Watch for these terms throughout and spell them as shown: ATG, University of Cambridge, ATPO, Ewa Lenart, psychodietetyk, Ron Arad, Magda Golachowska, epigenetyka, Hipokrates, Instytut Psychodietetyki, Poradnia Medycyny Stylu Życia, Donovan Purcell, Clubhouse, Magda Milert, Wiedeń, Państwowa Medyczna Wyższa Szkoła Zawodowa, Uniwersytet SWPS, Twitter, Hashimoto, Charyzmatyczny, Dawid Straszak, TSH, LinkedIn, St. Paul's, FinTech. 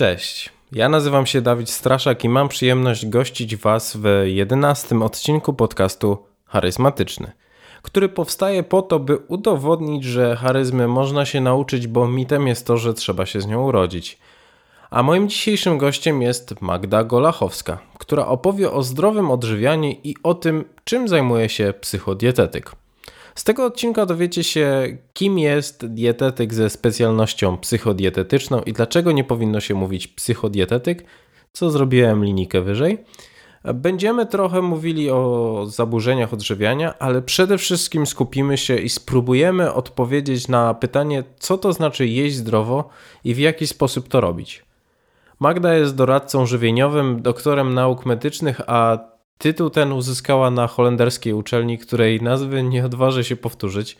Cześć, ja nazywam się Dawid Straszak i mam przyjemność gościć Was w 11 odcinku podcastu Charyzmatyczny, który powstaje po to, by udowodnić, że charyzmy można się nauczyć, bo mitem jest to, że trzeba się z nią urodzić. A moim dzisiejszym gościem jest Magda Golachowska, która opowie o zdrowym odżywianiu i o tym, czym zajmuje się psychodietetyk. Z tego odcinka dowiecie się, kim jest dietetyk ze specjalnością psychodietetyczną i dlaczego nie powinno się mówić psychodietetyk, co zrobiłem linijkę wyżej. Będziemy trochę mówili o zaburzeniach odżywiania, ale przede wszystkim skupimy się i spróbujemy odpowiedzieć na pytanie, co to znaczy jeść zdrowo i w jaki sposób to robić. Magda jest doradcą żywieniowym, doktorem nauk medycznych, a tytuł ten uzyskała na holenderskiej uczelni, której nazwy nie odważę się powtórzyć.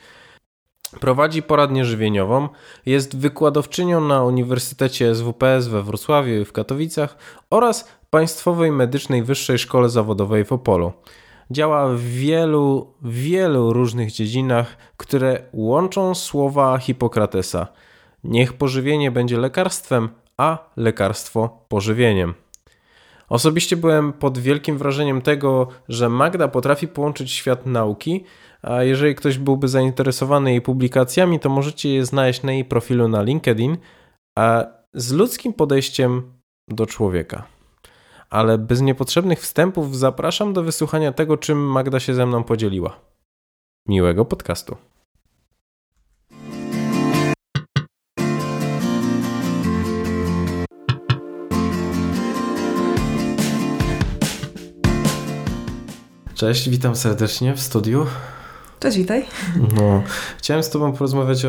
Prowadzi poradnię żywieniową, jest wykładowczynią na Uniwersytecie SWPS we Wrocławiu i w Katowicach oraz Państwowej Medycznej Wyższej Szkole Zawodowej w Opolu. Działa w wielu różnych dziedzinach, które łączą słowa Hipokratesa. Niech pożywienie będzie lekarstwem, a lekarstwo pożywieniem. Osobiście byłem pod wielkim wrażeniem tego, że Magda potrafi połączyć świat nauki, a jeżeli ktoś byłby zainteresowany jej publikacjami, to możecie je znaleźć na jej profilu na LinkedIn, a z ludzkim podejściem do człowieka. Ale bez niepotrzebnych wstępów zapraszam do wysłuchania tego, czym Magda się ze mną podzieliła. Miłego podcastu. Cześć, witam serdecznie w studiu. Cześć, witaj. No, chciałem z Tobą porozmawiać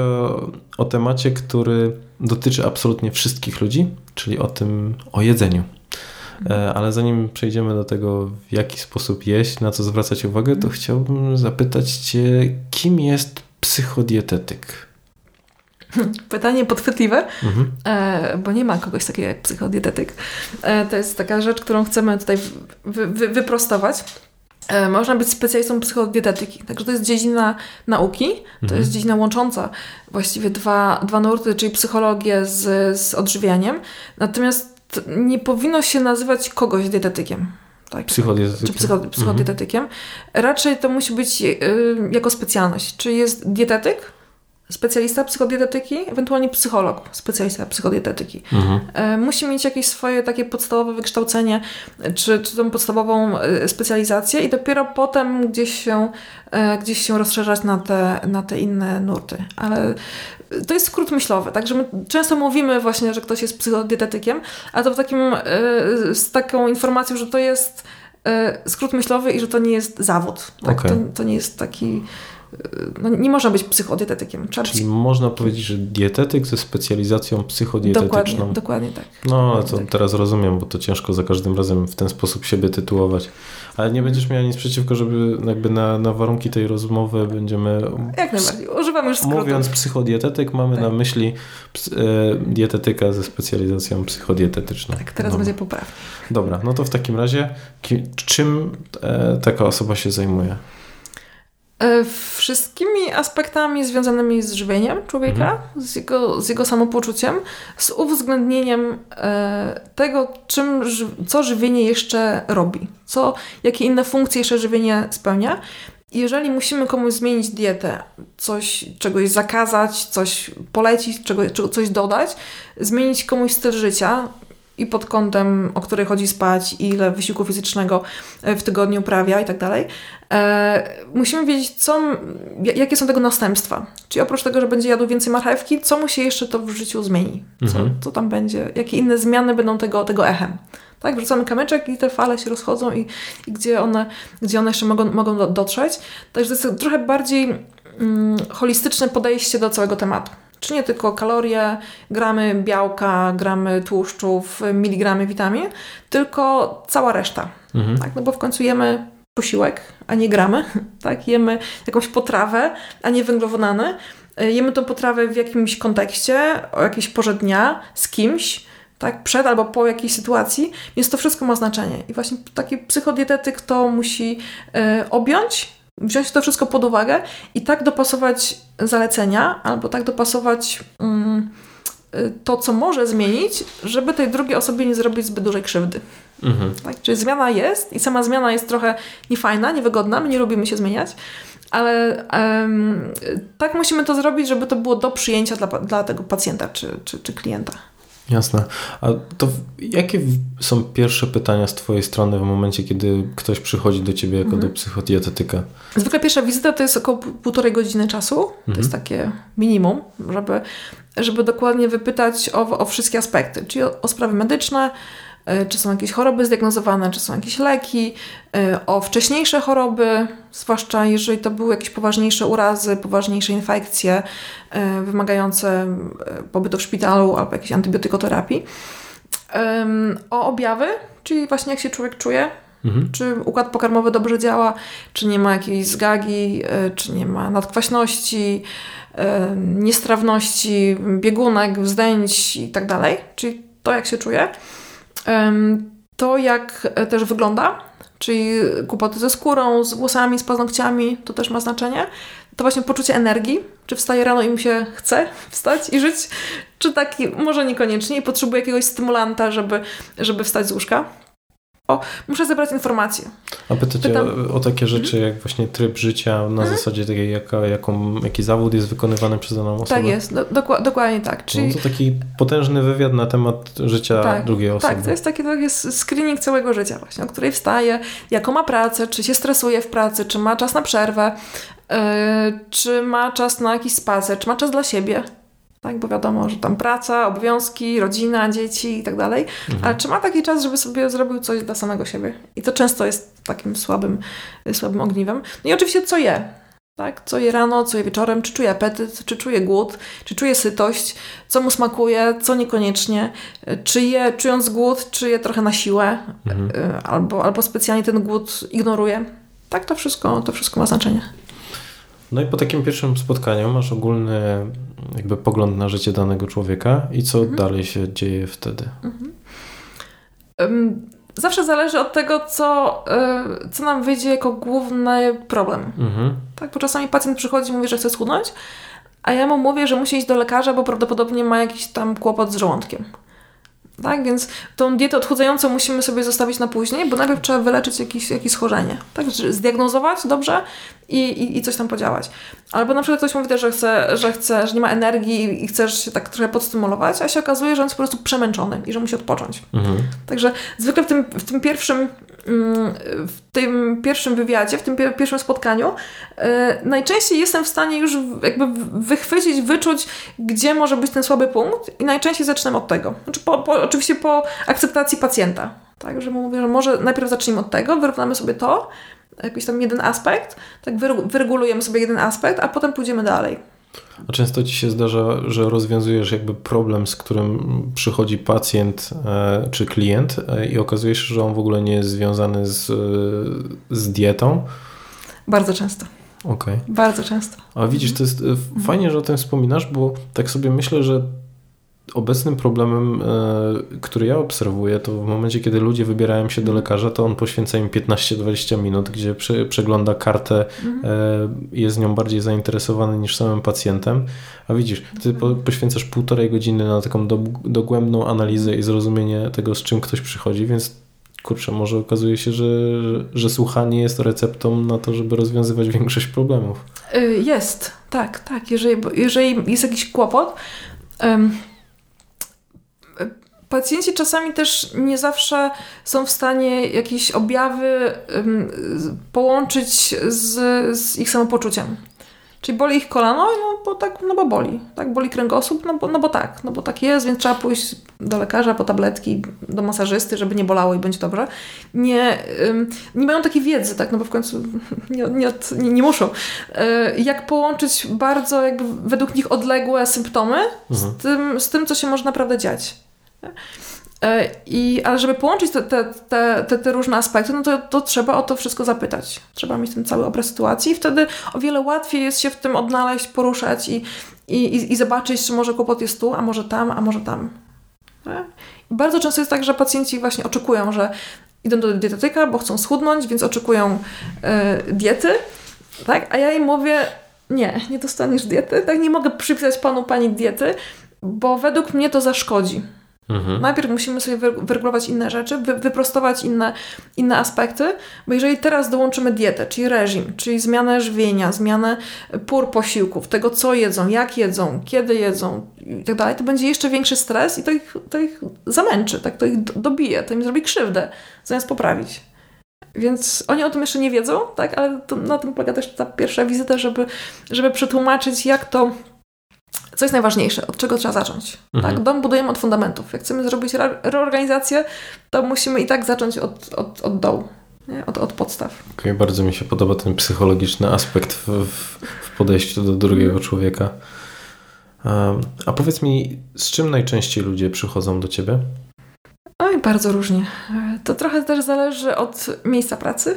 o temacie, który dotyczy absolutnie wszystkich ludzi, czyli o jedzeniu. Ale zanim przejdziemy do tego, w jaki sposób jeść, na co zwracać uwagę, to chciałbym zapytać Cię, kim jest psychodietetyk? Pytanie podchwytliwe, bo nie ma kogoś takiego jak psychodietetyk. To jest taka rzecz, którą chcemy tutaj wyprostować. Można być specjalistą psychodietetyki. Także to jest dziedzina nauki, to jest dziedzina łącząca właściwie dwa nurty, czyli psychologię z odżywianiem. Natomiast nie powinno się nazywać kogoś dietetykiem. Tak? Czy psychodietetykiem. Raczej to musi być jako specjalność. Czyli jest dietetyk, specjalista psychodietetyki, ewentualnie psycholog, specjalista psychodietetyki. Musi mieć jakieś swoje takie podstawowe wykształcenie, czy tą podstawową specjalizację i dopiero potem gdzieś się rozszerzać na te inne nurty. Ale to jest skrót myślowy, także my często mówimy właśnie, że ktoś jest psychodietetykiem, a to z taką informacją, że to jest skrót myślowy i że to nie jest zawód. Tak? Okay. To nie jest taki... No, nie można być psychodietetykiem. Czyli można powiedzieć, że dietetyk ze specjalizacją psychodietetyczną. Dokładnie tak. No, ale to tak. Teraz rozumiem, bo to ciężko za każdym razem w ten sposób siebie tytułować. Ale nie będziesz miała nic przeciwko, żeby jakby na warunki tej rozmowy będziemy... Jak najbardziej. Używamy już skrótu. Mówiąc psychodietetyk, mamy na myśli dietetyka ze specjalizacją psychodietetyczną. Tak, teraz będzie poprawnie. Dobra, no to w takim razie czym taka osoba się zajmuje? Wszystkimi aspektami związanymi z żywieniem człowieka, z jego samopoczuciem, z uwzględnieniem tego, co żywienie jeszcze robi, jakie inne funkcje jeszcze żywienie spełnia. Jeżeli musimy komuś zmienić dietę, czegoś zakazać, coś polecić, coś dodać, zmienić komuś styl życia i pod kątem, o który chodzi spać, ile wysiłku fizycznego w tygodniu uprawia i tak dalej, musimy wiedzieć, jakie są tego następstwa. Czyli oprócz tego, że będzie jadł więcej marchewki, co mu się jeszcze to w życiu zmieni? Co tam będzie? Jakie inne zmiany będą tego echem? Tak? Wrzucamy kamyczek i te fale się rozchodzą i gdzie one jeszcze mogą dotrzeć. Także to jest trochę bardziej holistyczne podejście do całego tematu. Czy nie tylko kalorie, gramy białka, gramy tłuszczów, miligramy witamin, tylko cała reszta. Tak? No bo w końcu jemy posiłek, a nie gramy. Tak? Jemy jakąś potrawę, a nie węglowodany. Jemy tą potrawę w jakimś kontekście, o jakiejś porze dnia, z kimś, tak? Przed albo po jakiejś sytuacji, więc to wszystko ma znaczenie. I właśnie taki psychodietetyk to musi wziąć to wszystko pod uwagę i tak dopasować zalecenia albo tak dopasować to, co może zmienić, żeby tej drugiej osobie nie zrobić zbyt dużej krzywdy. Mhm. Tak? Czyli zmiana jest i sama zmiana jest trochę niefajna, niewygodna, my nie lubimy się zmieniać, ale tak musimy to zrobić, żeby to było do przyjęcia dla tego pacjenta czy klienta. Jasne. A to jakie są pierwsze pytania z Twojej strony w momencie, kiedy ktoś przychodzi do Ciebie jako do psychodietetyka? Zwykle pierwsza wizyta to jest około 1,5 godziny czasu. To jest takie minimum, żeby dokładnie wypytać o wszystkie aspekty, czyli o sprawy medyczne, czy są jakieś choroby zdiagnozowane, czy są jakieś leki, o wcześniejsze choroby, zwłaszcza jeżeli to były jakieś poważniejsze urazy, poważniejsze infekcje wymagające pobytu w szpitalu albo jakiejś antybiotykoterapii, o objawy, czyli właśnie jak się człowiek czuje, czy układ pokarmowy dobrze działa, czy nie ma jakiejś zgagi, czy nie ma nadkwaśności, niestrawności, biegunek, wzdęć i tak dalej, czyli to jak się czuje. To jak też wygląda, czyli kłopoty ze skórą, z włosami, z paznokciami, to też ma znaczenie. To właśnie poczucie energii, czy wstaje rano i mi się chce wstać i żyć, czy taki może niekoniecznie i potrzebuje jakiegoś stymulanta, żeby wstać z łóżka. Muszę zebrać informacje. A pytacie o takie rzeczy jak właśnie tryb życia na zasadzie takiej, jaki zawód jest wykonywany przez daną osobę? Tak jest, dokładnie tak. Czyli... No to taki potężny wywiad na temat życia drugiej osoby. Tak, to jest taki screening całego życia właśnie, o której wstaje, jaką ma pracę, czy się stresuje w pracy, czy ma czas na przerwę, czy ma czas na jakiś spacer, czy ma czas dla siebie. Tak, bo wiadomo, że tam praca, obowiązki, rodzina, dzieci i tak dalej. Ale czy ma taki czas, żeby sobie zrobił coś dla samego siebie? I to często jest takim słabym ogniwem. No i oczywiście co je? Tak? Co je rano, co je wieczorem? Czy czuje apetyt? Czy czuje głód? Czy czuje sytość? Co mu smakuje? Co niekoniecznie? Czy je czując głód? Czy je trochę na siłę? Albo specjalnie ten głód ignoruje? Tak, to wszystko ma znaczenie. No i po takim pierwszym spotkaniu masz ogólny jakby pogląd na życie danego człowieka i co dalej się dzieje wtedy? Zawsze zależy od tego, co nam wyjdzie jako główny problem. Tak, bo czasami pacjent przychodzi i mówi, że chce schudnąć, a ja mu mówię, że musi iść do lekarza, bo prawdopodobnie ma jakiś tam kłopot z żołądkiem. Tak, więc tą dietę odchudzającą musimy sobie zostawić na później, bo najpierw trzeba wyleczyć jakieś schorzenie. Tak, zdiagnozować dobrze i coś tam podziałać. Albo na przykład ktoś mówi też, że nie ma energii i chcesz się tak trochę podstymulować, a się okazuje, że on jest po prostu przemęczony i że musi odpocząć. Także zwykle w tym pierwszym wywiadzie, w tym pierwszym spotkaniu najczęściej jestem w stanie już jakby wychwycić, wyczuć, gdzie może być ten słaby punkt i najczęściej zaczynam od tego. Znaczy oczywiście po akceptacji pacjenta. Tak, że mówię, że może najpierw zacznijmy od tego, wyrównamy sobie to, jakiś tam jeden aspekt, tak wyregulujemy sobie jeden aspekt, a potem pójdziemy dalej. A często Ci się zdarza, że rozwiązujesz jakby problem, z którym przychodzi pacjent czy klient i okazuje się, że on w ogóle nie jest związany z dietą? Bardzo często. Okej. Bardzo często. A widzisz, to jest fajnie, że o tym wspominasz, bo tak sobie myślę, że obecnym problemem, który ja obserwuję, to w momencie, kiedy ludzie wybierają się do lekarza, to on poświęca im 15-20 minut, gdzie przegląda kartę, jest nią bardziej zainteresowany niż samym pacjentem. A widzisz, ty poświęcasz 1,5 godziny na taką dogłębną analizę i zrozumienie tego, z czym ktoś przychodzi, więc kurczę, może okazuje się, że słuchanie jest receptą na to, żeby rozwiązywać większość problemów. Jest, tak. Jeżeli jest jakiś kłopot, pacjenci czasami też nie zawsze są w stanie jakieś objawy połączyć z ich samopoczuciem. Czyli boli ich kolano, bo boli. Tak, boli kręgosłup, bo tak jest, więc trzeba pójść do lekarza po tabletki, do masażysty, żeby nie bolało i będzie dobrze. Nie mają takiej wiedzy, tak, bo w końcu nie muszą. Jak połączyć bardzo jakby według nich odległe symptomy z tym, co się może naprawdę dziać. Ale żeby połączyć te różne aspekty, to trzeba o to wszystko zapytać. Trzeba mieć ten cały obraz sytuacji i wtedy o wiele łatwiej jest się w tym odnaleźć, poruszać i zobaczyć, czy może kłopot jest tu, a może tam, I bardzo często jest tak, że pacjenci właśnie oczekują, że idą do dietetyka, bo chcą schudnąć, więc oczekują diety, tak? A ja im mówię, nie dostaniesz diety, tak? Nie mogę przypisać panu, pani diety, bo według mnie to zaszkodzi. Mhm. Najpierw musimy sobie wyregulować inne rzeczy, wyprostować inne aspekty, bo jeżeli teraz dołączymy dietę, czyli reżim, czyli zmianę żywienia, zmianę pór posiłków, tego co jedzą, jak jedzą, kiedy jedzą i tak dalej, to będzie jeszcze większy stres i to ich zamęczy, tak, to ich dobije, to im zrobi krzywdę, zamiast poprawić. Więc oni o tym jeszcze nie wiedzą, tak, ale to, na tym polega też ta pierwsza wizyta, żeby przetłumaczyć, jak to, co jest najważniejsze, od czego trzeba zacząć. Mhm. Tak? Dom budujemy od fundamentów. Jak chcemy zrobić reorganizację, to musimy i tak zacząć od dołu, nie? Od podstaw. Okej, bardzo mi się podoba ten psychologiczny aspekt w podejściu do drugiego człowieka. A powiedz mi, z czym najczęściej ludzie przychodzą do Ciebie? Oj, bardzo różnie. To trochę też zależy od miejsca pracy,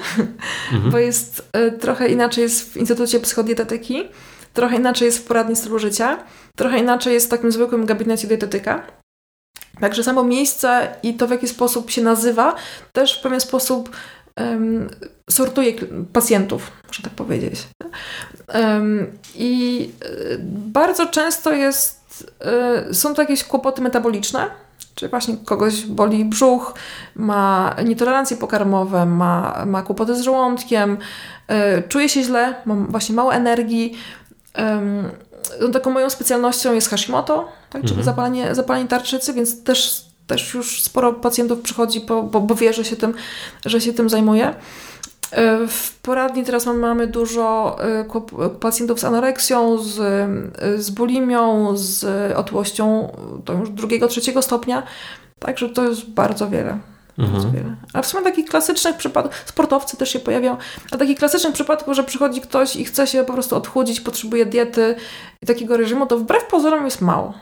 bo jest trochę inaczej jest w Instytucie Psychodietetyki, trochę inaczej jest w Poradni Stylu Życia, trochę inaczej jest w takim zwykłym gabinecie dietetyka. Także samo miejsce i to, w jaki sposób się nazywa, też w pewien sposób sortuje pacjentów, można tak powiedzieć. I bardzo często są to jakieś kłopoty metaboliczne, czy właśnie kogoś boli brzuch, ma nietolerancje pokarmowe, ma kłopoty z żołądkiem, czuje się źle, ma właśnie mało energii. Taką moją specjalnością jest Hashimoto, tak, czyli zapalenie tarczycy, więc też już sporo pacjentów przychodzi, bo wie, że się tym zajmuje. W poradni teraz mamy dużo pacjentów z anoreksją, z bulimią, z otyłością to już drugiego, trzeciego stopnia. Także to jest bardzo wiele. Bardzo wiele. A w sumie takich klasycznych przypadków, sportowcy też się pojawiają, a takich klasycznych przypadków, że przychodzi ktoś i chce się po prostu odchudzić, potrzebuje diety i takiego reżimu, to wbrew pozorom jest mało.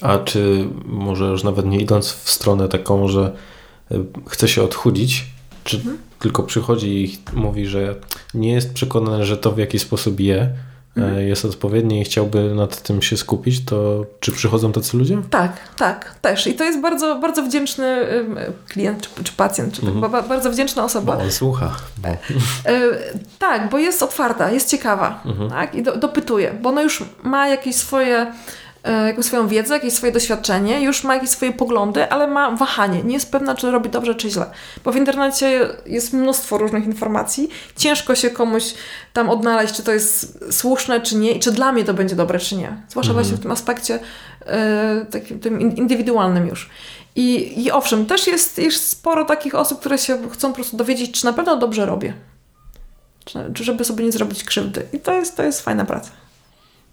A czy może już nawet nie idąc w stronę taką, że chce się odchudzić, czy tylko przychodzi i mówi, że nie jest przekonany, że to w jaki sposób je, jest odpowiednie i chciałby nad tym się skupić, to czy przychodzą tacy ludzie? Tak, też. I to jest bardzo, bardzo wdzięczny klient, czy pacjent, czy bardzo wdzięczna osoba. Bo on słucha. Tak, bo jest otwarta, jest ciekawa, tak? I dopytuje, bo ona już ma jakąś swoją wiedzę, jakieś swoje doświadczenie, już ma jakieś swoje poglądy, ale ma wahanie. Nie jest pewna, czy robi dobrze, czy źle. Bo w internecie jest mnóstwo różnych informacji. Ciężko się komuś tam odnaleźć, czy to jest słuszne, czy nie i czy dla mnie to będzie dobre, czy nie. Zwłaszcza właśnie w tym aspekcie takim tym indywidualnym już. I owszem, też jest sporo takich osób, które się chcą po prostu dowiedzieć, czy na pewno dobrze robię. Czy żeby sobie nie zrobić krzywdy. I to jest fajna praca.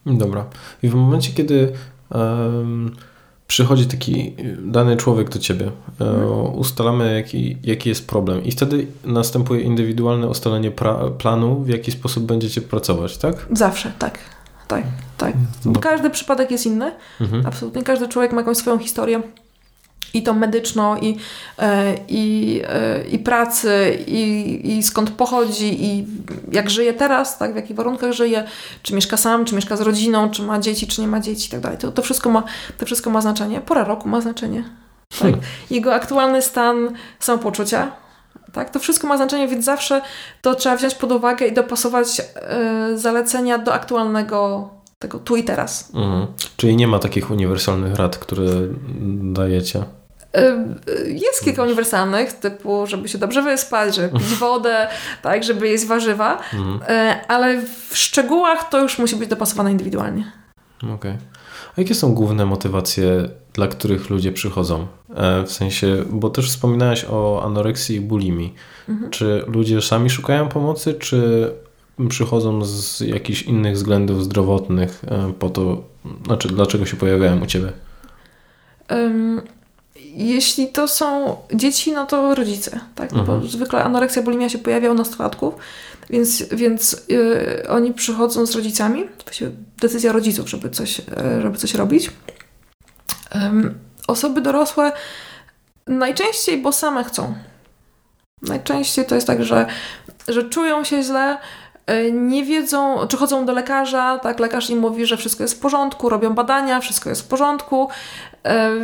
Dobra. I w momencie, kiedy przychodzi taki dany człowiek do Ciebie, ustalamy jaki jest problem i wtedy następuje indywidualne ustalenie planu, w jaki sposób będziecie pracować, tak? Zawsze, tak. Bo każdy przypadek jest inny. Absolutnie. Każdy człowiek ma jakąś swoją historię i tą medyczną, i pracy, i skąd pochodzi, i jak żyje teraz, tak, w jakich warunkach żyje, czy mieszka sam, czy mieszka z rodziną, czy ma dzieci, czy nie ma dzieci i tak dalej. To wszystko ma znaczenie. Pora roku ma znaczenie. Tak? Jego aktualny stan samopoczucia. Tak? To wszystko ma znaczenie, więc zawsze to trzeba wziąć pod uwagę i dopasować zalecenia do aktualnego tego tu i teraz. Czyli nie ma takich uniwersalnych rad, które dajecie? Jest kilka uniwersalnych, typu żeby się dobrze wyspać, żeby pić wodę, tak, żeby jeść warzywa, ale w szczegółach to już musi być dopasowane indywidualnie. Okej. A jakie są główne motywacje, dla których ludzie przychodzą? W sensie, bo też wspominałaś o anoreksji i bulimii. Czy ludzie sami szukają pomocy, czy przychodzą z jakichś innych względów zdrowotnych po to, znaczy dlaczego się pojawiają u Ciebie? Jeśli to są dzieci, no to rodzice, tak? No bo zwykle anoreksja, bulimia się pojawia u nastolatków, więc oni przychodzą z rodzicami. Właściwie decyzja rodziców, żeby coś robić. Osoby dorosłe najczęściej, bo same chcą. Najczęściej to jest tak, że czują się źle, nie wiedzą, czy chodzą do lekarza, tak, lekarz im mówi, że wszystko jest w porządku, robią badania, wszystko jest w porządku,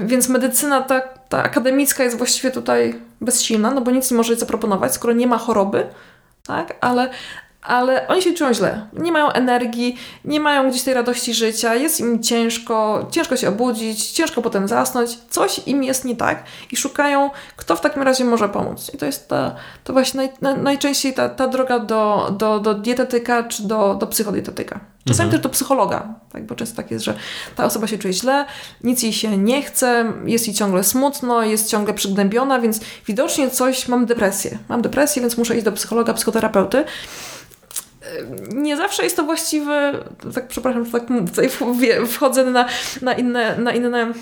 więc medycyna ta akademicka jest właściwie tutaj bezsilna, no bo nic nie może zaproponować, skoro nie ma choroby, tak, ale ale oni się czują źle. Nie mają energii, nie mają gdzieś tej radości życia, jest im ciężko, ciężko się obudzić, ciężko potem zasnąć, coś im jest nie tak i szukają, kto w takim razie może pomóc. I to jest to właśnie najczęściej ta droga do dietetyka czy do psychodietetyka. Czasami też do psychologa, tak? Bo często tak jest, że ta osoba się czuje źle, nic jej się nie chce, jest jej ciągle smutno, jest ciągle przygnębiona, więc widocznie coś, mam depresję, więc muszę iść do psychologa, psychoterapeuty. Nie zawsze jest to właściwe, tak przepraszam, że tak tutaj wchodzę na inne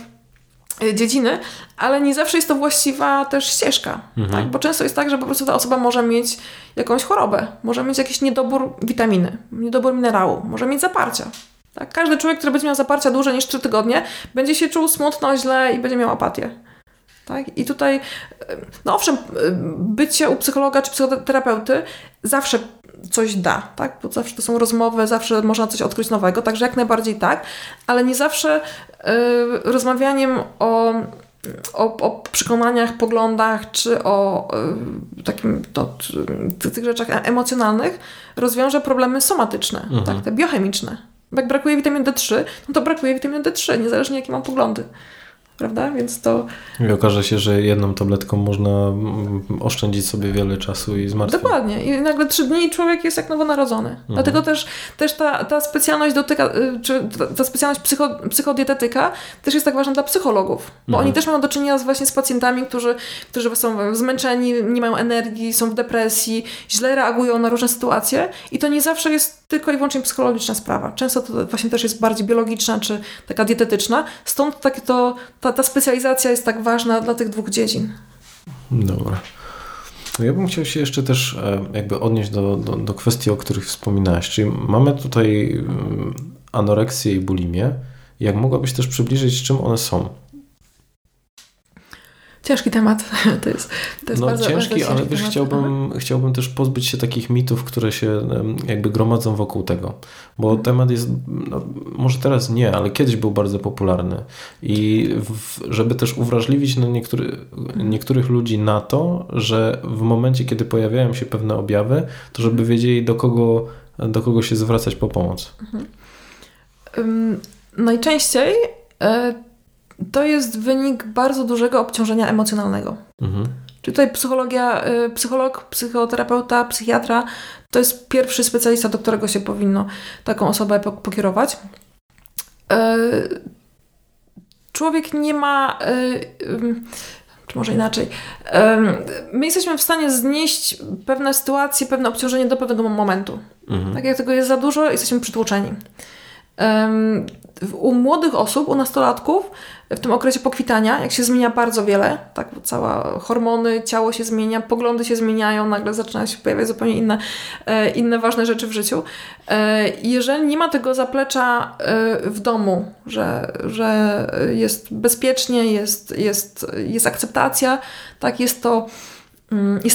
dziedziny, ale nie zawsze jest to właściwa też ścieżka, tak? Bo często jest tak, że po prostu ta osoba może mieć jakąś chorobę, może mieć jakiś niedobór witaminy, niedobór minerału, może mieć zaparcia. Tak? Każdy człowiek, który będzie miał zaparcia dłużej niż 3 tygodnie, będzie się czuł smutno, źle i będzie miał apatię. Tak? I tutaj, no owszem, bycie u psychologa czy psychoterapeuty zawsze coś da, tak? Bo zawsze to są rozmowy, zawsze można coś odkryć nowego, także jak najbardziej tak, ale nie zawsze rozmawianiem o przekonaniach, poglądach czy o tych rzeczach emocjonalnych rozwiąże problemy somatyczne, tak? Te biochemiczne. Jak brakuje witaminy D3, no to brakuje witaminy D3, niezależnie jakie mam poglądy. Prawda? Więc to... I okaże się, że jedną tabletką można oszczędzić sobie wiele czasu i zmartwić. Dokładnie. I nagle 3 dni człowiek jest jak nowonarodzony. Dlatego też ta specjalność psychodietetyka też jest tak ważna dla psychologów. Bo oni też mają do czynienia z pacjentami, którzy są zmęczeni, nie mają energii, są w depresji, źle reagują na różne sytuacje i to nie zawsze jest tylko i wyłącznie psychologiczna sprawa. Często to właśnie też jest bardziej biologiczna czy taka dietetyczna. Stąd takie to... Ta specjalizacja jest tak ważna dla tych 2 dziedzin. Dobra. No ja bym chciał się jeszcze też jakby odnieść do kwestii, o których wspominałaś. Czyli mamy tutaj anoreksję i bulimię. Jak mogłabyś też przybliżyć, czym one są? Ciężki temat. To jest bardzo ciężki, ale wiesz, chciałbym też pozbyć się takich mitów, które się jakby gromadzą wokół tego. Bo temat jest, no, może teraz nie, ale kiedyś był bardzo popularny. I żeby też uwrażliwić niektórych ludzi na to, że w momencie, kiedy pojawiają się pewne objawy, to żeby wiedzieli, do kogo się zwracać po pomoc. Najczęściej... To jest wynik bardzo dużego obciążenia emocjonalnego. Czyli tutaj psycholog, psychoterapeuta, psychiatra to jest pierwszy specjalista, do którego się powinno taką osobę pokierować. Człowiek nie ma... Czy może inaczej. My jesteśmy w stanie znieść pewne sytuacje, pewne obciążenie do pewnego momentu. Tak jak tego jest za dużo, jesteśmy przytłoczeni. U młodych osób, u nastolatków w tym okresie pokwitania, jak się zmienia bardzo wiele, tak, cała hormony, ciało się zmienia, poglądy się zmieniają, nagle zaczynają się pojawiać zupełnie inne ważne rzeczy w życiu. Jeżeli nie ma tego zaplecza w domu, że jest bezpiecznie, jest akceptacja, tak, jest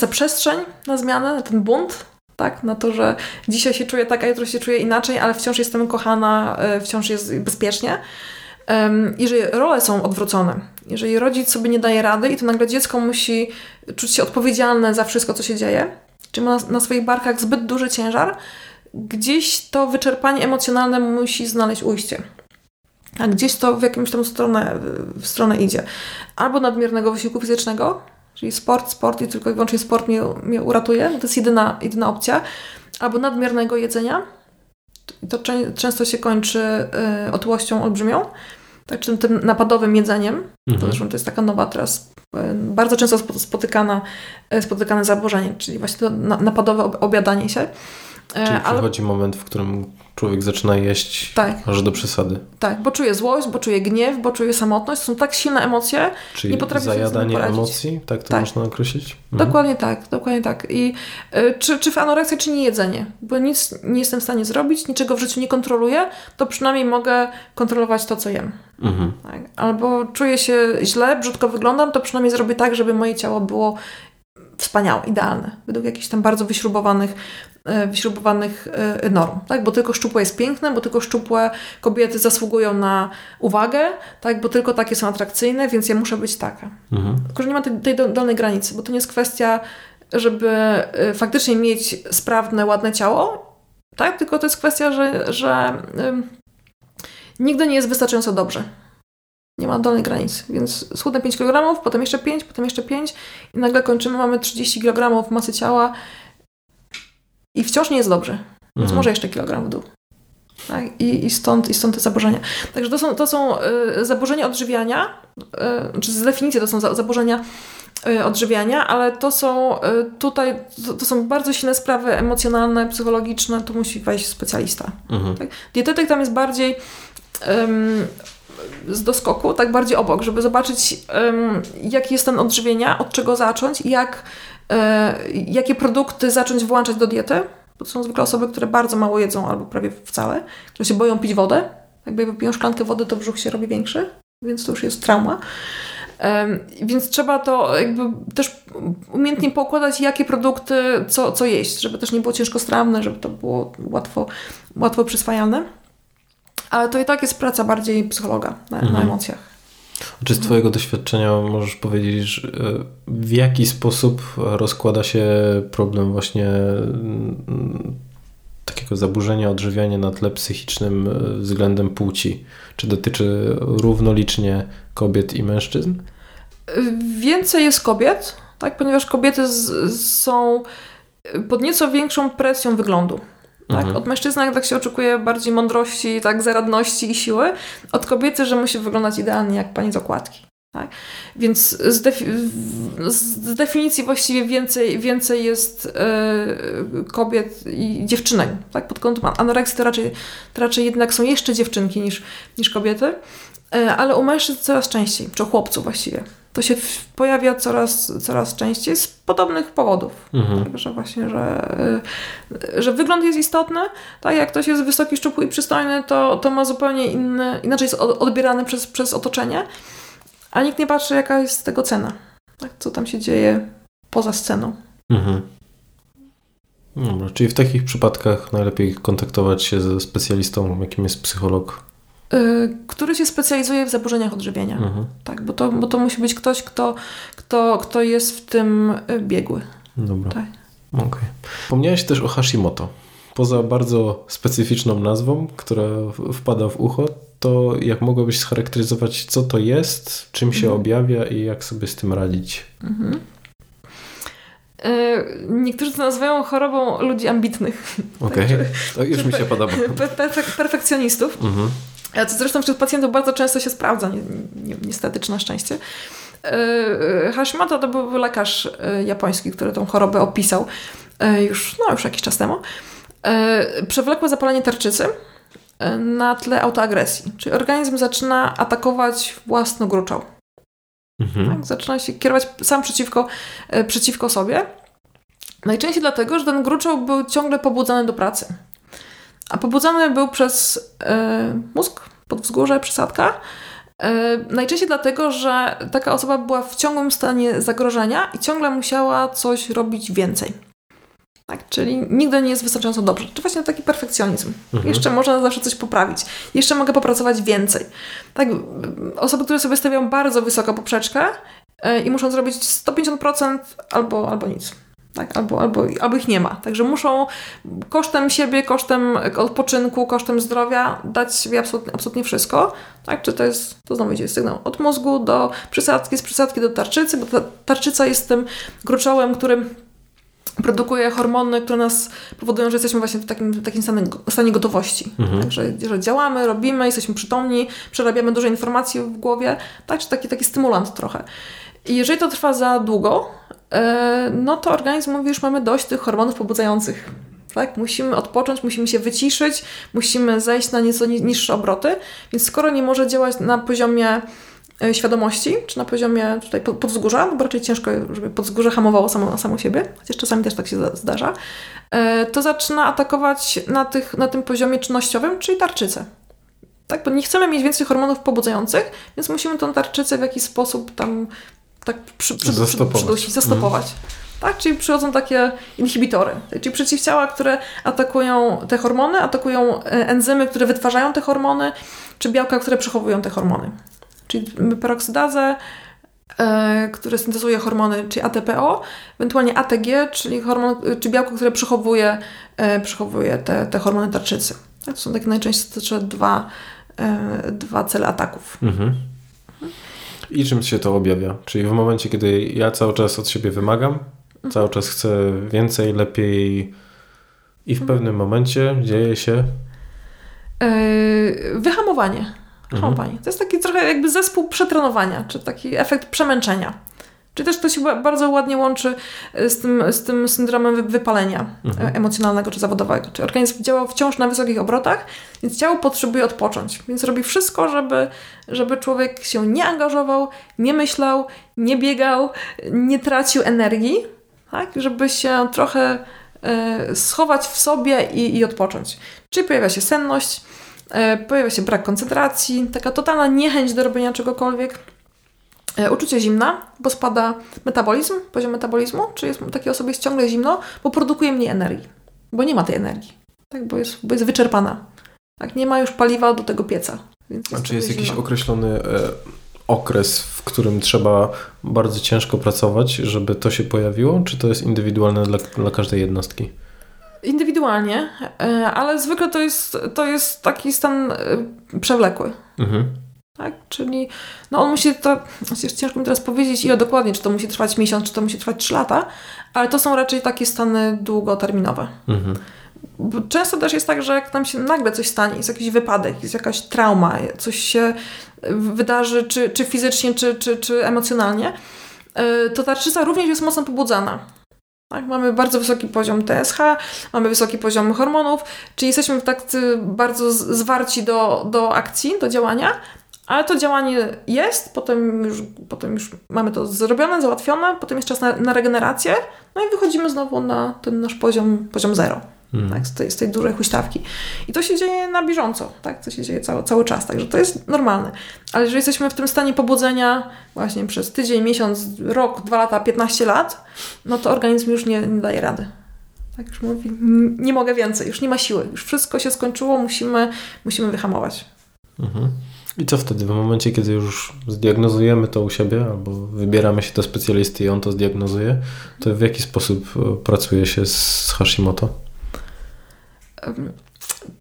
ta przestrzeń na zmianę, na ten bunt, tak? Na to, że dzisiaj się czuję tak, a jutro się czuję inaczej, ale wciąż jestem kochana, wciąż jest bezpiecznie. Jeżeli role są odwrócone, jeżeli rodzic sobie nie daje rady i to nagle dziecko musi czuć się odpowiedzialne za wszystko, co się dzieje, czy ma na swoich barkach zbyt duży ciężar, gdzieś to wyczerpanie emocjonalne musi znaleźć ujście. A gdzieś to w jakąś tam stronę idzie. Albo nadmiernego wysiłku fizycznego, czyli sport i tylko i wyłącznie sport mnie uratuje. To jest jedyna opcja. Albo nadmiernego jedzenia. To często się kończy otyłością olbrzymią. Tak, czy tym napadowym jedzeniem. To jest taka nowa teraz, bardzo często spotykane zaburzenie, czyli właśnie to napadowe obiadanie się. Czyli przychodzi moment, w którym człowiek zaczyna jeść aż do przesady. Tak, bo czuje złość, bo czuje gniew, bo czuje samotność. To są tak silne emocje, czyli nie potrafi sobie z tym poradzić. Zajadanie emocji, tak to można określić? Dokładnie tak. I czy w anoreksji, czy niejedzenie. Bo nic nie jestem w stanie zrobić, niczego w życiu nie kontroluję, to przynajmniej mogę kontrolować to, co jem. Tak? Albo czuję się źle, brzydko wyglądam, to przynajmniej zrobię tak, żeby moje ciało było wspaniałe, idealne. Według jakichś tam bardzo wyśrubowanych norm, tak? Bo tylko szczupłe jest piękne, bo tylko szczupłe kobiety zasługują na uwagę, tak? Bo tylko takie są atrakcyjne, więc ja muszę być taka. Tylko, że nie ma tej dolnej granicy, bo to nie jest kwestia żeby faktycznie mieć sprawne, ładne ciało, tak? Tylko to jest kwestia, że nigdy nie jest wystarczająco dobrze. Nie ma dolnej granicy, więc schudnę 5 kg, potem jeszcze 5, potem jeszcze 5 i nagle kończymy, mamy 30 kg masy ciała i wciąż nie jest dobrze, więc może jeszcze kilogram w dół. Tak? I stąd te zaburzenia. Także to są zaburzenia odżywiania, czy z definicji to są zaburzenia odżywiania, ale to są bardzo silne sprawy emocjonalne, psychologiczne, tu musi wejść specjalista. Tak? Dietetyk tam jest bardziej z doskoku, tak bardziej obok, żeby zobaczyć jaki jest stan odżywienia, od czego zacząć, jakie produkty zacząć włączać do diety. To są zwykle osoby, które bardzo mało jedzą albo prawie wcale, które się boją pić wodę. Jakby wypiją szklankę wody, to brzuch się robi większy, więc to już jest trauma. Więc trzeba to jakby też umiejętnie poukładać, jakie produkty, co jeść, żeby też nie było ciężkostrawne, żeby to było łatwo przyswajalne. Ale to i tak jest praca bardziej psychologa na emocjach. Czy z Twojego doświadczenia możesz powiedzieć, w jaki sposób rozkłada się problem właśnie takiego zaburzenia odżywiania na tle psychicznym względem płci? Czy dotyczy równolicznie kobiet i mężczyzn? Więcej jest kobiet, tak, ponieważ kobiety są pod nieco większą presją wyglądu. Tak? Od mężczyzna tak się oczekuje bardziej mądrości, tak, zaradności i siły. Od kobiety, że musi wyglądać idealnie jak pani z okładki. Tak? Więc z definicji właściwie więcej jest kobiet i dziewczynek. Tak? Pod kątem anoreksji to raczej jednak są jeszcze dziewczynki niż kobiety, ale u mężczyzn coraz częściej, czy chłopców właściwie. To się pojawia coraz częściej z podobnych powodów. Także właśnie, że wygląd jest istotny. Tak, jak ktoś jest wysoki, szczupły i przystojny, to ma zupełnie inaczej jest odbierany przez otoczenie, a nikt nie patrzy, jaka jest tego cena. Tak, co tam się dzieje poza sceną. Dobra, czyli w takich przypadkach najlepiej kontaktować się ze specjalistą, jakim jest psycholog, który się specjalizuje w zaburzeniach odżywienia. Tak, bo to musi być ktoś, kto jest w tym biegły. Dobra. Tak. Okay. Wspomniałeś też o Hashimoto. Poza bardzo specyficzną nazwą, która wpada w ucho, to jak mogłabyś scharakteryzować, co to jest, czym się objawia i jak sobie z tym radzić? Niektórzy to nazywają chorobą ludzi ambitnych. Okej, okay. To już mi się podoba. Perfekcjonistów. A co zresztą wśród pacjentów bardzo często się sprawdza, niestety czy na szczęście. Hashimoto to był lekarz japoński, który tą chorobę opisał już jakiś czas temu. Przewlekłe zapalenie tarczycy na tle autoagresji. Czyli organizm zaczyna atakować własną gruczoł. Tak? Zaczyna się kierować sam przeciwko sobie. Najczęściej dlatego, że ten gruczoł był ciągle pobudzany do pracy. A pobudzany był przez mózg, podwzgórze, przysadka. Najczęściej dlatego, że taka osoba była w ciągłym stanie zagrożenia i ciągle musiała coś robić więcej. Tak? Czyli nigdy nie jest wystarczająco dobrze. To właśnie taki perfekcjonizm. Jeszcze można zawsze coś poprawić. Jeszcze mogę popracować więcej. Tak? Osoby, które sobie stawiają bardzo wysoką poprzeczkę i muszą zrobić 150% albo nic. Tak, albo ich nie ma. Także muszą kosztem siebie, kosztem odpoczynku, kosztem zdrowia dać sobie absolutnie wszystko. Tak? Czy to znowu idzie sygnał od mózgu do przysadki, z przysadki do tarczycy, bo ta tarczyca jest tym gruczołem, który produkuje hormony, które nas powodują, że jesteśmy właśnie w takim stanie gotowości. Tak? Że działamy, robimy, jesteśmy przytomni, przerabiamy dużo informacji w głowie. Tak? Czy taki stymulant trochę. I jeżeli to trwa za długo, no to organizm mówi, już mamy dość tych hormonów pobudzających. Tak? Musimy odpocząć, musimy się wyciszyć, musimy zejść na nieco niższe obroty, więc skoro nie może działać na poziomie świadomości, czy na poziomie tutaj podwzgórza, bo raczej ciężko, żeby podwzgórze hamowało samo siebie, chociaż czasami też tak się zdarza, to zaczyna atakować na tym poziomie czynnościowym, czyli tarczycę. Tak? Bo nie chcemy mieć więcej hormonów pobudzających, więc musimy tą tarczycę w jakiś sposób tam tak zastopować. Tak? Czyli przychodzą takie inhibitory, czyli przeciwciała, które atakują te hormony, atakują enzymy, które wytwarzają te hormony, czy białka, które przechowują te hormony. Czyli peroksydazę, które syntezuje hormony, czyli ATPO, ewentualnie ATG, czyli hormon, czy białko, które przechowuje te hormony tarczycy. To są takie najczęstsze dwa cele ataków. Mhm. I czym się to objawia? Czyli w momencie, kiedy ja cały czas od siebie wymagam, cały czas chcę więcej, lepiej i w pewnym momencie dzieje się... Wyhamowanie. To jest taki trochę jakby zespół przetrenowania, czy taki efekt przemęczenia. Czy też to się bardzo ładnie łączy z tym syndromem wypalenia emocjonalnego czy zawodowego. Czyli organizm działa wciąż na wysokich obrotach, więc ciało potrzebuje odpocząć. Więc robi wszystko, żeby człowiek się nie angażował, nie myślał, nie biegał, nie tracił energii, tak? Żeby się trochę schować w sobie i odpocząć. Czyli pojawia się senność, pojawia się brak koncentracji, taka totalna niechęć do robienia czegokolwiek, uczucie zimna, bo spada poziom metabolizmu, czyli jest takiej osobie jest ciągle zimno, bo produkuje mniej energii, bo nie ma tej energii, tak, bo jest wyczerpana. Tak, nie ma już paliwa do tego pieca. Więc jest jakiś określony okres, w którym trzeba bardzo ciężko pracować, żeby to się pojawiło? Czy to jest indywidualne dla każdej jednostki? Indywidualnie, ale zwykle to jest taki stan przewlekły. Tak? Czyli on musi, ciężko mi teraz powiedzieć ile dokładnie, czy to musi trwać miesiąc, czy to musi trwać 3 lata, ale to są raczej takie stany długoterminowe. Często też jest tak, że jak nam się nagle coś stanie, jest jakiś wypadek, jest jakaś trauma, coś się wydarzy, czy fizycznie, czy emocjonalnie, to tarczyca również jest mocno pobudzana. Tak, mamy bardzo wysoki poziom TSH, mamy wysoki poziom hormonów, czyli jesteśmy tak bardzo zwarci do akcji, do działania, ale to działanie jest, potem już mamy to zrobione, załatwione, potem jest czas na regenerację, i wychodzimy znowu na ten nasz poziom zero, tak, z tej dużej huśtawki. I to się dzieje na bieżąco, tak, to się dzieje cały czas, także to jest normalne. Ale jeżeli jesteśmy w tym stanie pobudzenia właśnie przez tydzień, miesiąc, rok, 2 lata, 15 lat, to organizm już nie daje rady. Tak już mówi, nie mogę więcej, już nie ma siły, już wszystko się skończyło, musimy wyhamować. I co wtedy? W momencie, kiedy już zdiagnozujemy to u siebie albo wybieramy się do specjalisty i on to zdiagnozuje, to w jaki sposób pracuje się z Hashimoto?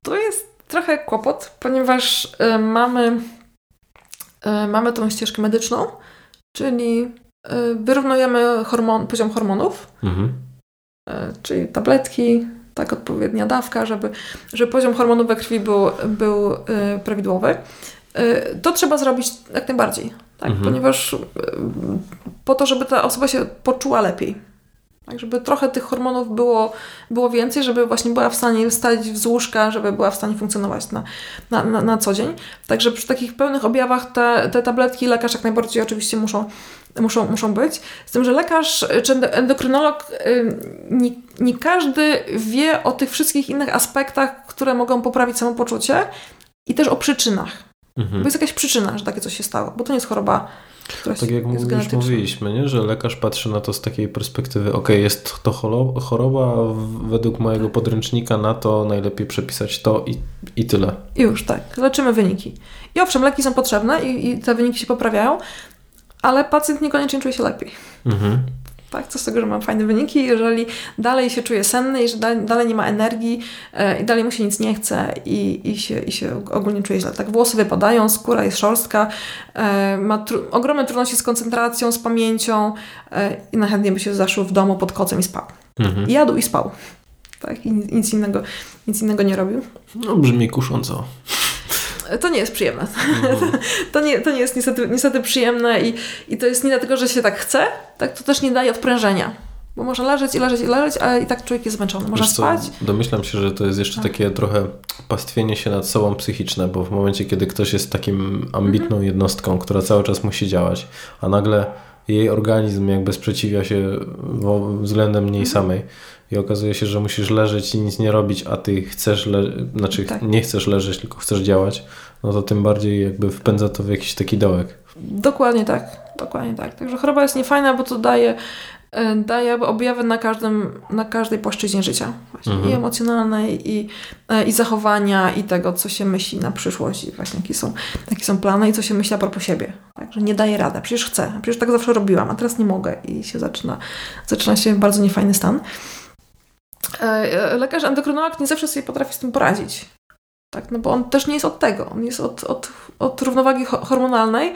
To jest trochę kłopot, ponieważ mamy tą ścieżkę medyczną, czyli wyrównujemy poziom hormonów, czyli tabletki, tak, odpowiednia dawka, żeby poziom hormonów we krwi był prawidłowy. To trzeba zrobić jak najbardziej, tak? Ponieważ po to, żeby ta osoba się poczuła lepiej. Tak, żeby trochę tych hormonów było więcej, żeby właśnie była w stanie wstać z łóżka, żeby była w stanie funkcjonować na co dzień. Także przy takich pełnych objawach te tabletki lekarz jak najbardziej oczywiście muszą być. Z tym, że lekarz czy endokrynolog nie każdy wie o tych wszystkich innych aspektach, które mogą poprawić samopoczucie i też o przyczynach. Bo jest jakaś przyczyna, że takie coś się stało, bo to nie jest choroba, która tak jak już mówiliśmy, nie? Że lekarz patrzy na to z takiej perspektywy, jest to choroba, według mojego podręcznika na to najlepiej przepisać to i tyle. I już tak, leczymy wyniki. I owszem, leki są potrzebne i te wyniki się poprawiają, ale pacjent niekoniecznie czuje się lepiej. Tak, co z tego, że mam fajne wyniki, jeżeli dalej się czuje senny, jeżeli dalej nie ma energii i dalej mu się nic nie chce i się ogólnie czuje źle. Tak, włosy wypadają, skóra jest szorstka, ma ogromne trudności z koncentracją, z pamięcią i najchętniej by się zaszył w domu pod kocem i spał. I jadł i spał. Tak, i nic innego nie robił. No, brzmi kusząco. To nie jest przyjemne. To nie jest niestety przyjemne i to jest nie dlatego, że się tak chce, tak to też nie daje odprężenia. Bo może leżeć, ale i tak człowiek jest zmęczony. Może spać. Domyślam się, że to jest jeszcze takie trochę pastwienie się nad sobą psychiczne, bo w momencie, kiedy ktoś jest takim ambitną jednostką, która cały czas musi działać, a nagle jej organizm jakby sprzeciwia się względem niej samej. I okazuje się, że musisz leżeć i nic nie robić, a ty chcesz nie chcesz leżeć, tylko chcesz działać, to tym bardziej jakby wpędza to w jakiś taki dołek. Dokładnie tak. Także choroba jest niefajna, bo to daje daje objawy na każdej płaszczyźnie życia. Właśnie. Mhm. I emocjonalnej, i zachowania, i tego, co się myśli na przyszłość, i właśnie jakie są plany i co się myśli a propos siebie. Także nie daje rady. Przecież chcę. Przecież tak zawsze robiłam, a teraz nie mogę. I się zaczyna się bardzo niefajny stan. Lekarz endokrynolog nie zawsze sobie potrafi z tym poradzić. Tak? No bo on też nie jest od tego. On jest od równowagi hormonalnej,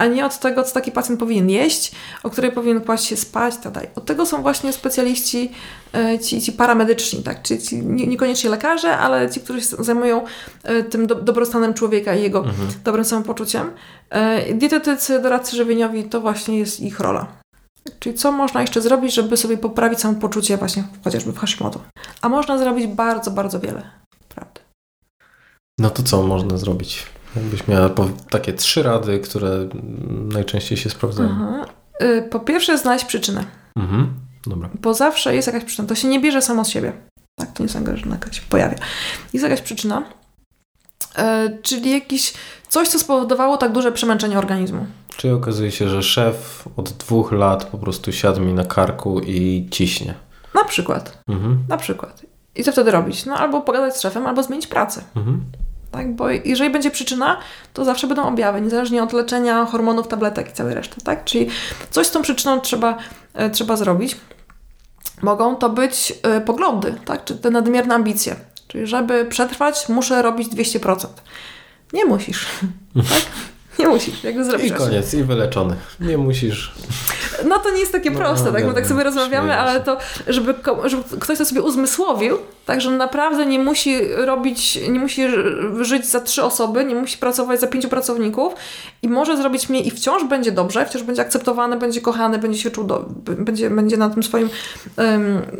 a nie od tego, co taki pacjent powinien jeść, o której powinien kłaść się spać, itd. Od tego są właśnie specjaliści, ci paramedyczni, tak? Czyli ci, niekoniecznie lekarze, ale ci, którzy się zajmują tym dobrostanem człowieka i jego dobrym samopoczuciem. Dietetycy, doradcy żywieniowi, to właśnie jest ich rola. Czyli co można jeszcze zrobić, żeby sobie poprawić samopoczucie właśnie chociażby w Hashimoto. A można zrobić bardzo, bardzo wiele. Prawda. No to co można zrobić? Jakbyś miała takie 3 rady, które najczęściej się sprawdzają. Aha. Po pierwsze, znaleźć przyczynę. Mhm. Dobra. Bo zawsze jest jakaś przyczyna. To się nie bierze samo z siebie. Tak, to nie jest angażowana, jakaś się pojawia. Jest jakaś przyczyna, czyli coś, co spowodowało tak duże przemęczenie organizmu. Czyli okazuje się, że szef od 2 lat po prostu siadł mi na karku i ciśnie. Na przykład. Mhm. Na przykład. I co wtedy robić? No albo pogadać z szefem, albo zmienić pracę. Mhm. Tak, bo jeżeli będzie przyczyna, to zawsze będą objawy, niezależnie od leczenia, hormonów, tabletek i całej reszty, tak? Czyli coś z tą przyczyną trzeba zrobić. Mogą to być poglądy, tak? Czy te nadmierne ambicje. Czyli żeby przetrwać, muszę robić 200%. Nie musisz, tak? Nie musisz, jakby zrobisz. I koniec, i wyleczony. Nie musisz. No to nie jest takie proste, tak? Bo tak sobie rozmawiamy, ale to, żeby ktoś to sobie uzmysłowił, tak, że naprawdę nie musi żyć za 3 osoby, nie musi pracować za 5 pracowników i może zrobić mniej i wciąż będzie dobrze, wciąż będzie akceptowany, będzie kochany, będzie się czuł, będzie na tym swoim,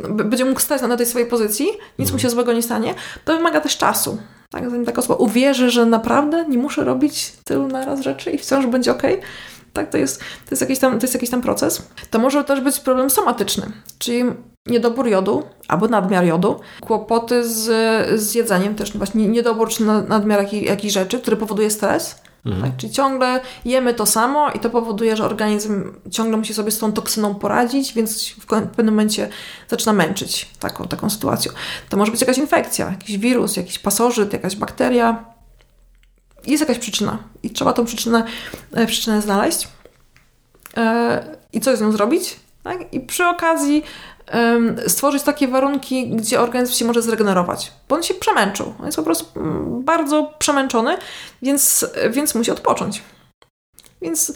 będzie mógł stać na tej swojej pozycji, nic mu się złego nie stanie. To wymaga też czasu. Tak, zanim taka osoba uwierzy, że naprawdę nie muszę robić tylu na raz rzeczy i wciąż będzie okej. Okay. Tak, to jest jakiś tam proces. To może też być problem somatyczny, czyli niedobór jodu albo nadmiar jodu, kłopoty z jedzeniem też, właśnie niedobór czy nadmiar jakichś rzeczy, który powoduje stres. Tak, czyli ciągle jemy to samo i to powoduje, że organizm ciągle musi sobie z tą toksyną poradzić, więc w pewnym momencie zaczyna męczyć taką sytuacją. To może być jakaś infekcja, jakiś wirus, jakiś pasożyt, jakaś bakteria. Jest jakaś przyczyna i trzeba tą przyczynę znaleźć i coś z nią zrobić, tak? I przy okazji stworzyć takie warunki, gdzie organizm się może zregenerować, bo on się przemęczył. On jest po prostu bardzo przemęczony, więc musi odpocząć. Więc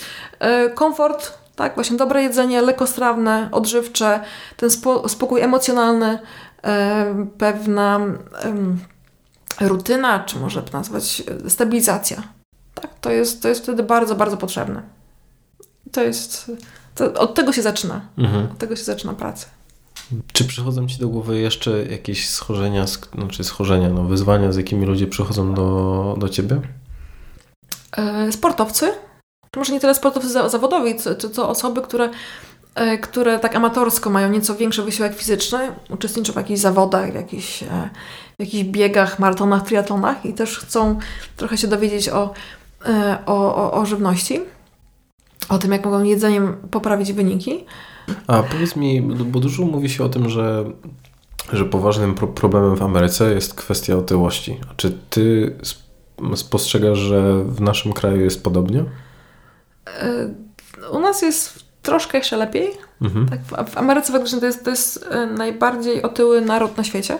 komfort, tak, właśnie dobre jedzenie, lekkostrawne, odżywcze, ten spokój emocjonalny, pewna rutyna, czy może nazwać stabilizacja. Tak, to jest wtedy bardzo, bardzo potrzebne. Od tego się zaczyna. Mhm. Od tego się zaczyna praca. Czy przychodzą Ci do głowy jeszcze jakieś schorzenia, wyzwania, z jakimi ludzie przychodzą do Ciebie? Sportowcy? Może nie tyle sportowcy zawodowi, co osoby, które tak amatorsko mają nieco większy wysiłek fizyczny, uczestniczą w jakichś zawodach, w jakichś biegach, maratonach, triatlonach i też chcą trochę się dowiedzieć o żywności, o tym, jak mogą jedzeniem poprawić wyniki. A powiedz mi, bo dużo mówi się o tym, że poważnym problemem w Ameryce jest kwestia otyłości. A czy ty spostrzegasz, że w naszym kraju jest podobnie? U nas jest troszkę jeszcze lepiej. Mhm. Tak, w Ameryce faktycznie to jest najbardziej otyły naród na świecie.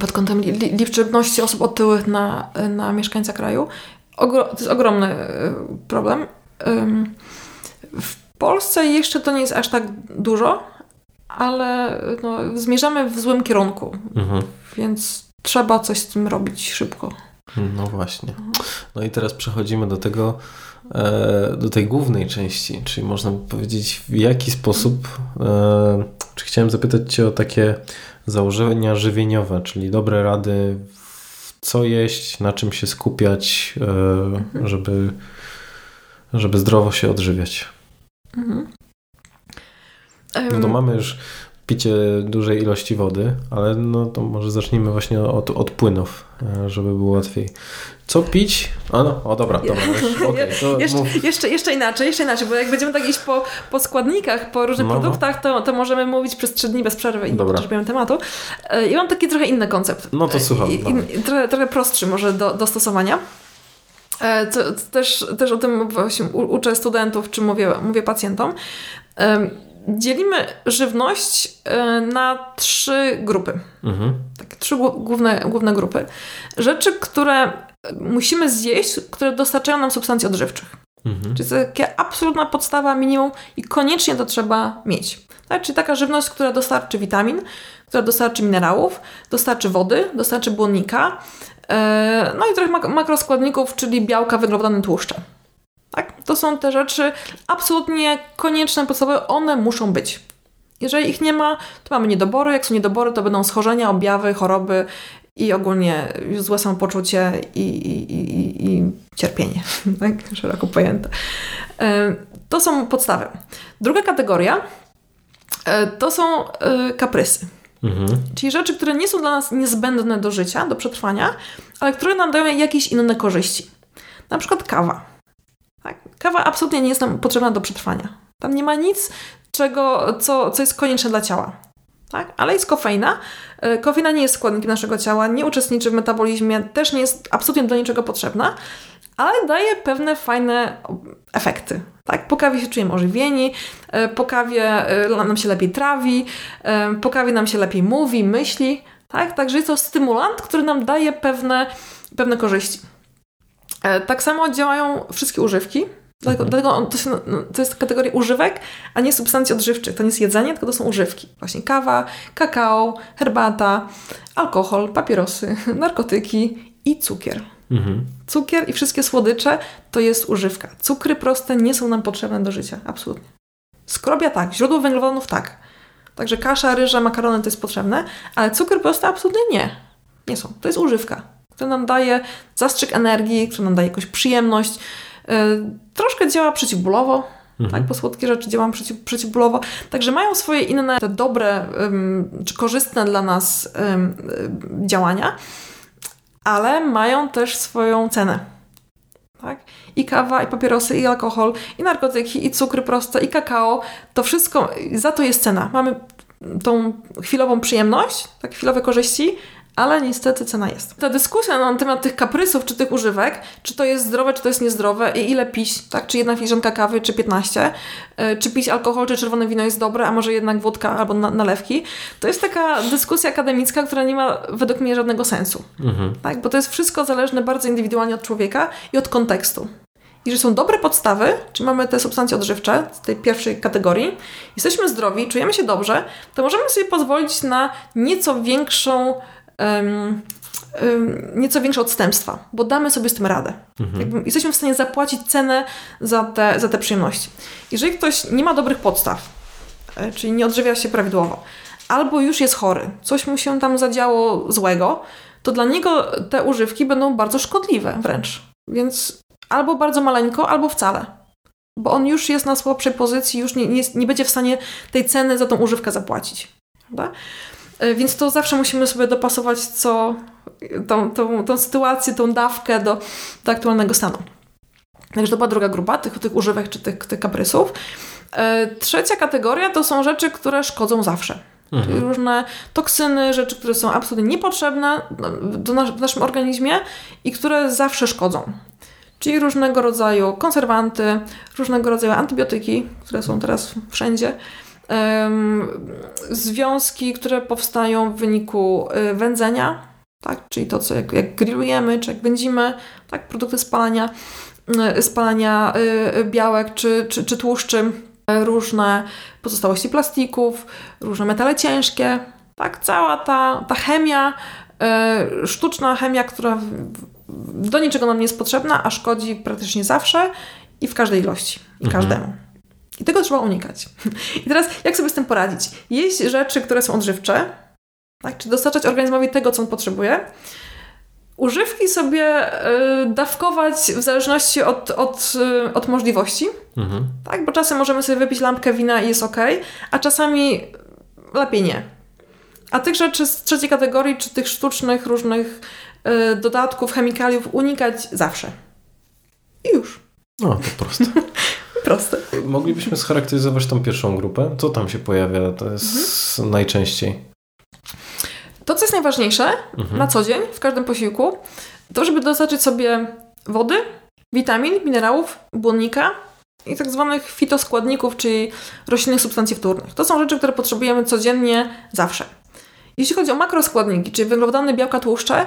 Pod kątem liczebności osób otyłych na mieszkańca kraju. To jest ogromny problem. W Polsce jeszcze to nie jest aż tak dużo, ale no, zmierzamy w złym kierunku, więc trzeba coś z tym robić szybko. No właśnie. No i teraz przechodzimy do tego, do tej głównej części, czyli można powiedzieć, w jaki sposób, czy chciałem zapytać Cię o takie założenia żywieniowe, czyli dobre rady, co jeść, na czym się skupiać, żeby zdrowo się odżywiać. No to mamy już picie dużej ilości wody, ale no to może zacznijmy właśnie od płynów, żeby było łatwiej. Co pić? A no, o dobra, już, okay, to jeszcze inaczej, bo jak będziemy tak iść po składnikach, po różnych produktach, to możemy mówić przez 3 dni bez przerwy i nie podczerpiamy tematu. Ja mam taki trochę inny koncept. No to słucham. Trochę prostszy może do stosowania. Też o tym właśnie uczę studentów, czy mówię pacjentom. Dzielimy żywność na 3 grupy. Mhm. Tak, 3 główne grupy. Rzeczy, które musimy zjeść, które dostarczają nam substancji odżywczych. Mhm. Czyli to jest taka absolutna podstawa, minimum i koniecznie to trzeba mieć. Tak? Czyli taka żywność, która dostarczy witamin, która dostarczy minerałów, dostarczy wody, dostarczy błonnika, no i trochę makroskładników, czyli białka, węglowodany, tłuszcze. Tak? To są te rzeczy absolutnie konieczne, podstawowe, one muszą być. Jeżeli ich nie ma, to mamy niedobory, jak są niedobory, to będą schorzenia, objawy, choroby i ogólnie złe samopoczucie i cierpienie, tak? Szeroko pojęte. To są podstawy. Druga kategoria to są kaprysy. Mhm. Czyli rzeczy, które nie są dla nas niezbędne do życia, do przetrwania, ale które nam dają jakieś inne korzyści. Na przykład kawa. Tak? Kawa absolutnie nie jest nam potrzebna do przetrwania. Tam nie ma nic, co jest konieczne dla ciała. Tak? Ale jest kofeina. Kofeina nie jest składnikiem naszego ciała, nie uczestniczy w metabolizmie, też nie jest absolutnie do niczego potrzebna, ale daje pewne fajne efekty. Tak? Po kawie się czujemy ożywieni, po kawie nam się lepiej trawi, po kawie nam się lepiej mówi, myśli. Tak? Także jest to stymulant, który nam daje pewne korzyści. Tak samo działają wszystkie używki. Dlatego to jest kategoria używek, a nie substancji odżywczych. To nie jest jedzenie, tylko to są używki. Właśnie kawa, kakao, herbata, alkohol, papierosy, narkotyki i cukier. Mhm. Cukier i wszystkie słodycze to jest używka. Cukry proste nie są nam potrzebne do życia. Absolutnie. Skrobia tak, źródło węglowodanów tak. Także kasza, ryża, makarony to jest potrzebne, ale cukier proste absolutnie nie. Nie są. To jest używka, która nam daje zastrzyk energii, która nam daje jakąś przyjemność. Troszkę działa przeciwbólowo, tak? Bo słodkie rzeczy działają przeciwbólowo. Także mają swoje inne, te dobre czy korzystne dla nas działania, ale mają też swoją cenę. Tak? I kawa, i papierosy, i alkohol, i narkotyki, i cukry proste, i kakao. To wszystko, za to jest cena. Mamy tą chwilową przyjemność, tak, chwilowe korzyści, ale niestety cena jest. Ta dyskusja na temat tych kaprysów, czy tych używek, czy to jest zdrowe, czy to jest niezdrowe i ile pić, tak? Czy 1 filiżanka kawy, czy 15, czy pić alkohol, czy czerwone wino jest dobre, a może jednak wódka albo nalewki, to jest taka dyskusja akademicka, która nie ma według mnie żadnego sensu. Mhm. Tak? Bo to jest wszystko zależne bardzo indywidualnie od człowieka i od kontekstu. I że są dobre podstawy, czy mamy te substancje odżywcze z tej pierwszej kategorii, jesteśmy zdrowi, czujemy się dobrze, to możemy sobie pozwolić na nieco większe odstępstwa, bo damy sobie z tym radę. Mhm. Jesteśmy w stanie zapłacić cenę za te przyjemności. Jeżeli ktoś nie ma dobrych podstaw, czyli nie odżywia się prawidłowo, albo już jest chory, coś mu się tam zadziało złego, to dla niego te używki będą bardzo szkodliwe wręcz. Więc albo bardzo maleńko, albo wcale. Bo on już jest na słabszej pozycji, już nie będzie w stanie tej ceny za tą używkę zapłacić. Prawda? Więc to zawsze musimy sobie dopasować tą sytuację, tą dawkę do aktualnego stanu. Także to była druga grupa tych używek czy tych kaprysów. Trzecia kategoria to są rzeczy, które szkodzą zawsze. Mhm. Czyli różne toksyny, rzeczy, które są absolutnie niepotrzebne w naszym organizmie i które zawsze szkodzą. Czyli różnego rodzaju konserwanty, różnego rodzaju antybiotyki, które są teraz wszędzie. Związki, które powstają w wyniku wędzenia, tak? Czyli to, co jak grillujemy, czy jak wędzimy, tak? Produkty spalania białek czy tłuszczy, różne pozostałości plastików, różne metale ciężkie, tak? Cała ta chemia, sztuczna chemia, która do niczego nam nie jest potrzebna, a szkodzi praktycznie zawsze i w każdej ilości, i każdemu. I tego trzeba unikać. I teraz jak sobie z tym poradzić? Jeść rzeczy, które są odżywcze, tak? Czy dostarczać organizmowi tego, co on potrzebuje. Używki sobie dawkować w zależności od możliwości. Mhm. Tak? Bo czasem możemy sobie wypić lampkę wina i jest okej, a czasami lepiej nie. A tych rzeczy z trzeciej kategorii, czy tych sztucznych różnych dodatków, chemikaliów unikać zawsze. I już. No, to proste. Proste. Moglibyśmy scharakteryzować tą pierwszą grupę? Co tam się pojawia? To jest najczęściej. To, co jest najważniejsze na co dzień, w każdym posiłku, to żeby dostarczyć sobie wody, witamin, minerałów, błonnika i tak zwanych fitoskładników, czyli roślinnych substancji wtórnych. To są rzeczy, które potrzebujemy codziennie, zawsze. Jeśli chodzi o makroskładniki, czyli węglowodany, białka, tłuszcze,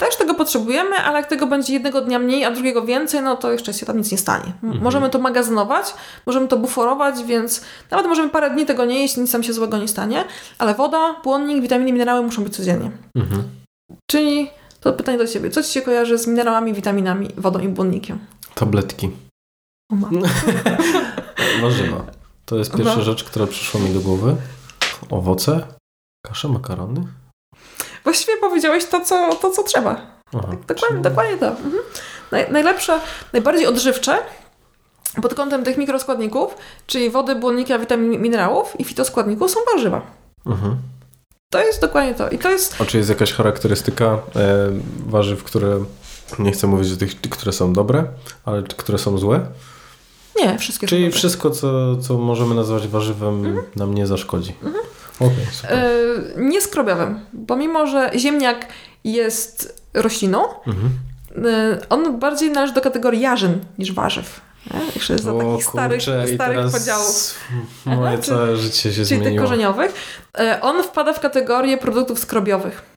też tego potrzebujemy, ale jak tego będzie jednego dnia mniej, a drugiego więcej, no to jeszcze się tam nic nie stanie. Możemy to magazynować, możemy to buforować, więc nawet możemy parę dni tego nie jeść, nic tam się złego nie stanie, ale woda, błonnik, witaminy, minerały muszą być codziennie. Czyli to pytanie do Ciebie. Co Ci się kojarzy z minerałami, witaminami, wodą i błonnikiem? Tabletki. O matko. Warzywa. To jest pierwsza rzecz, która przyszła mi do głowy. Owoce, kasze, makarony. Właściwie powiedziałeś to, co trzeba. Aha, dokładnie to. Najlepsze, najbardziej odżywcze pod kątem tych mikroskładników, czyli wody, błonnika, witamin, minerałów i fitoskładników są warzywa. To jest dokładnie to. I to jest... A czy jest jakaś charakterystyka warzyw, które, nie chcę mówić o tych, które są dobre, ale które są złe? Nie, wszystkie są dobre. Czyli wszystko, co możemy nazwać warzywem, nam nie zaszkodzi. Okay, super. Nie skrobiowym, bo mimo, że ziemniak jest rośliną, on bardziej należy do kategorii jarzyn niż warzyw. Jeszcze jest do takich starych podziałów. Moje całe życie się zmieniło. Czyli tych korzeniowych. On wpada w kategorię produktów skrobiowych.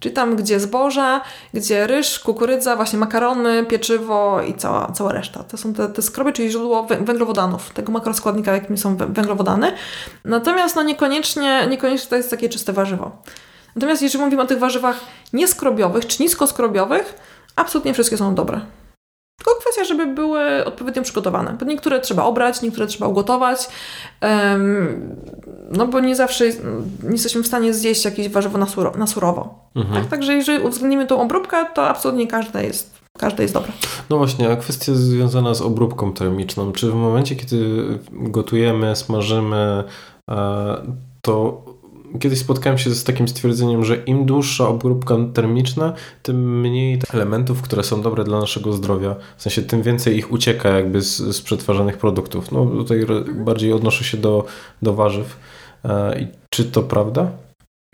Czyli tam, gdzie zboża, gdzie ryż, kukurydza, właśnie makarony, pieczywo i cała reszta. To są te skrobie, czyli źródło węglowodanów, tego makroskładnika, jakim są węglowodany. Natomiast niekoniecznie to jest takie czyste warzywo. Natomiast jeżeli mówimy o tych warzywach nieskrobiowych czy niskoskrobiowych, absolutnie wszystkie są dobre. Tylko kwestia, żeby były odpowiednio przygotowane. Bo niektóre trzeba obrać, niektóre trzeba ugotować, no bo nie zawsze nie jesteśmy w stanie zjeść jakieś warzywo na surowo. Tak? Także jeżeli uwzględnimy tą obróbkę, to absolutnie każde jest dobre. No właśnie, a kwestia związana z obróbką termiczną. Czy w momencie, kiedy gotujemy, smażymy, to kiedyś spotkałem się z takim stwierdzeniem, że im dłuższa obróbka termiczna, tym mniej elementów, które są dobre dla naszego zdrowia. W sensie tym więcej ich ucieka jakby z przetwarzanych produktów. No tutaj bardziej odnoszę się do warzyw. Czy to prawda?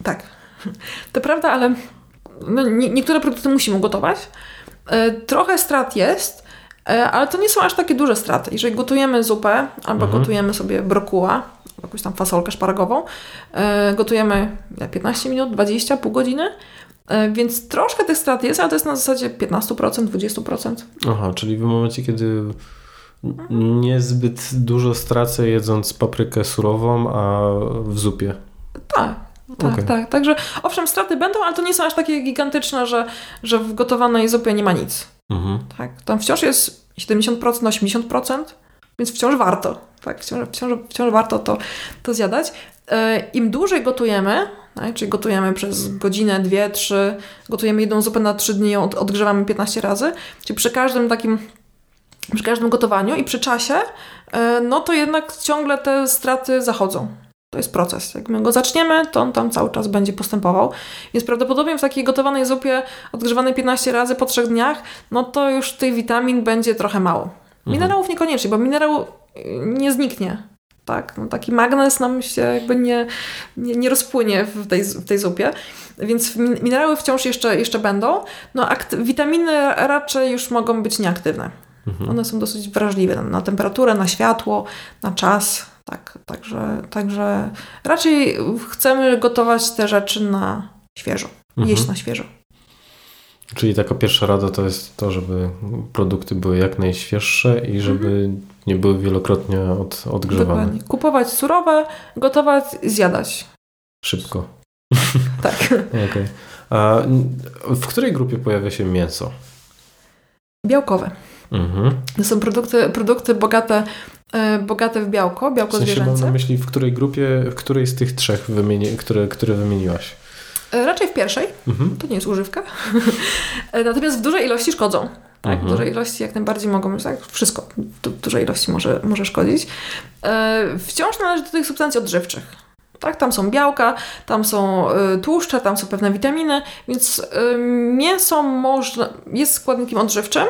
Tak. To prawda, ale niektóre produkty musimy gotować. Trochę strat jest, ale to nie są aż takie duże straty. Jeżeli gotujemy zupę albo gotujemy sobie brokuła, jakąś tam fasolkę szparagową. Gotujemy 15 minut, 20, pół godziny, więc troszkę tych strat jest, ale to jest na zasadzie 15%, 20%. Aha, czyli w momencie, kiedy niezbyt dużo stracę jedząc paprykę surową, a w zupie. Tak. Także owszem, straty będą, ale to nie są aż takie gigantyczne, że w gotowanej zupie nie ma nic. Tak, tam wciąż jest 70%, 80%, więc wciąż warto. Tak, wciąż warto to zjadać. Im dłużej gotujemy, tak, czyli gotujemy przez godzinę, dwie, trzy, gotujemy jedną zupę na 3 dni, ją odgrzewamy 15 razy, czyli przy każdym gotowaniu i przy czasie, no to jednak ciągle te straty zachodzą. To jest proces. Jak my go zaczniemy, to on tam cały czas będzie postępował. Więc prawdopodobnie w takiej gotowanej zupie odgrzewanej 15 razy po 3 dniach, no to już tych witamin będzie trochę mało. Minerałów niekoniecznie, bo minerał nie zniknie. Tak? No, taki magnez nam się jakby nie rozpłynie w tej zupie. Więc minerały wciąż jeszcze będą. No, witaminy raczej już mogą być nieaktywne. One są dosyć wrażliwe na temperaturę, na światło, na czas. Tak, także raczej chcemy gotować te rzeczy na świeżo, jeść na świeżo. Czyli taka pierwsza rada to jest to, żeby produkty były jak najświeższe i żeby nie były wielokrotnie odgrzewane. Dokładnie. Kupować surowe, gotować, zjadać. Szybko. Tak. Okay. A w której grupie pojawia się mięso? Białkowe. To są produkty bogate w białko w sensie zwierzęce. Mam na myśli, w której z tych trzech, które wymieniłaś? Raczej w pierwszej. To nie jest używka. Natomiast w dużej ilości szkodzą. Tak, w dużej ilości jak najbardziej mogą być. Tak, wszystko w dużej ilości może szkodzić. Wciąż należy do tych substancji odżywczych. Tak, tam są białka, tam są tłuszcze, tam są pewne witaminy, więc mięso jest składnikiem odżywczym,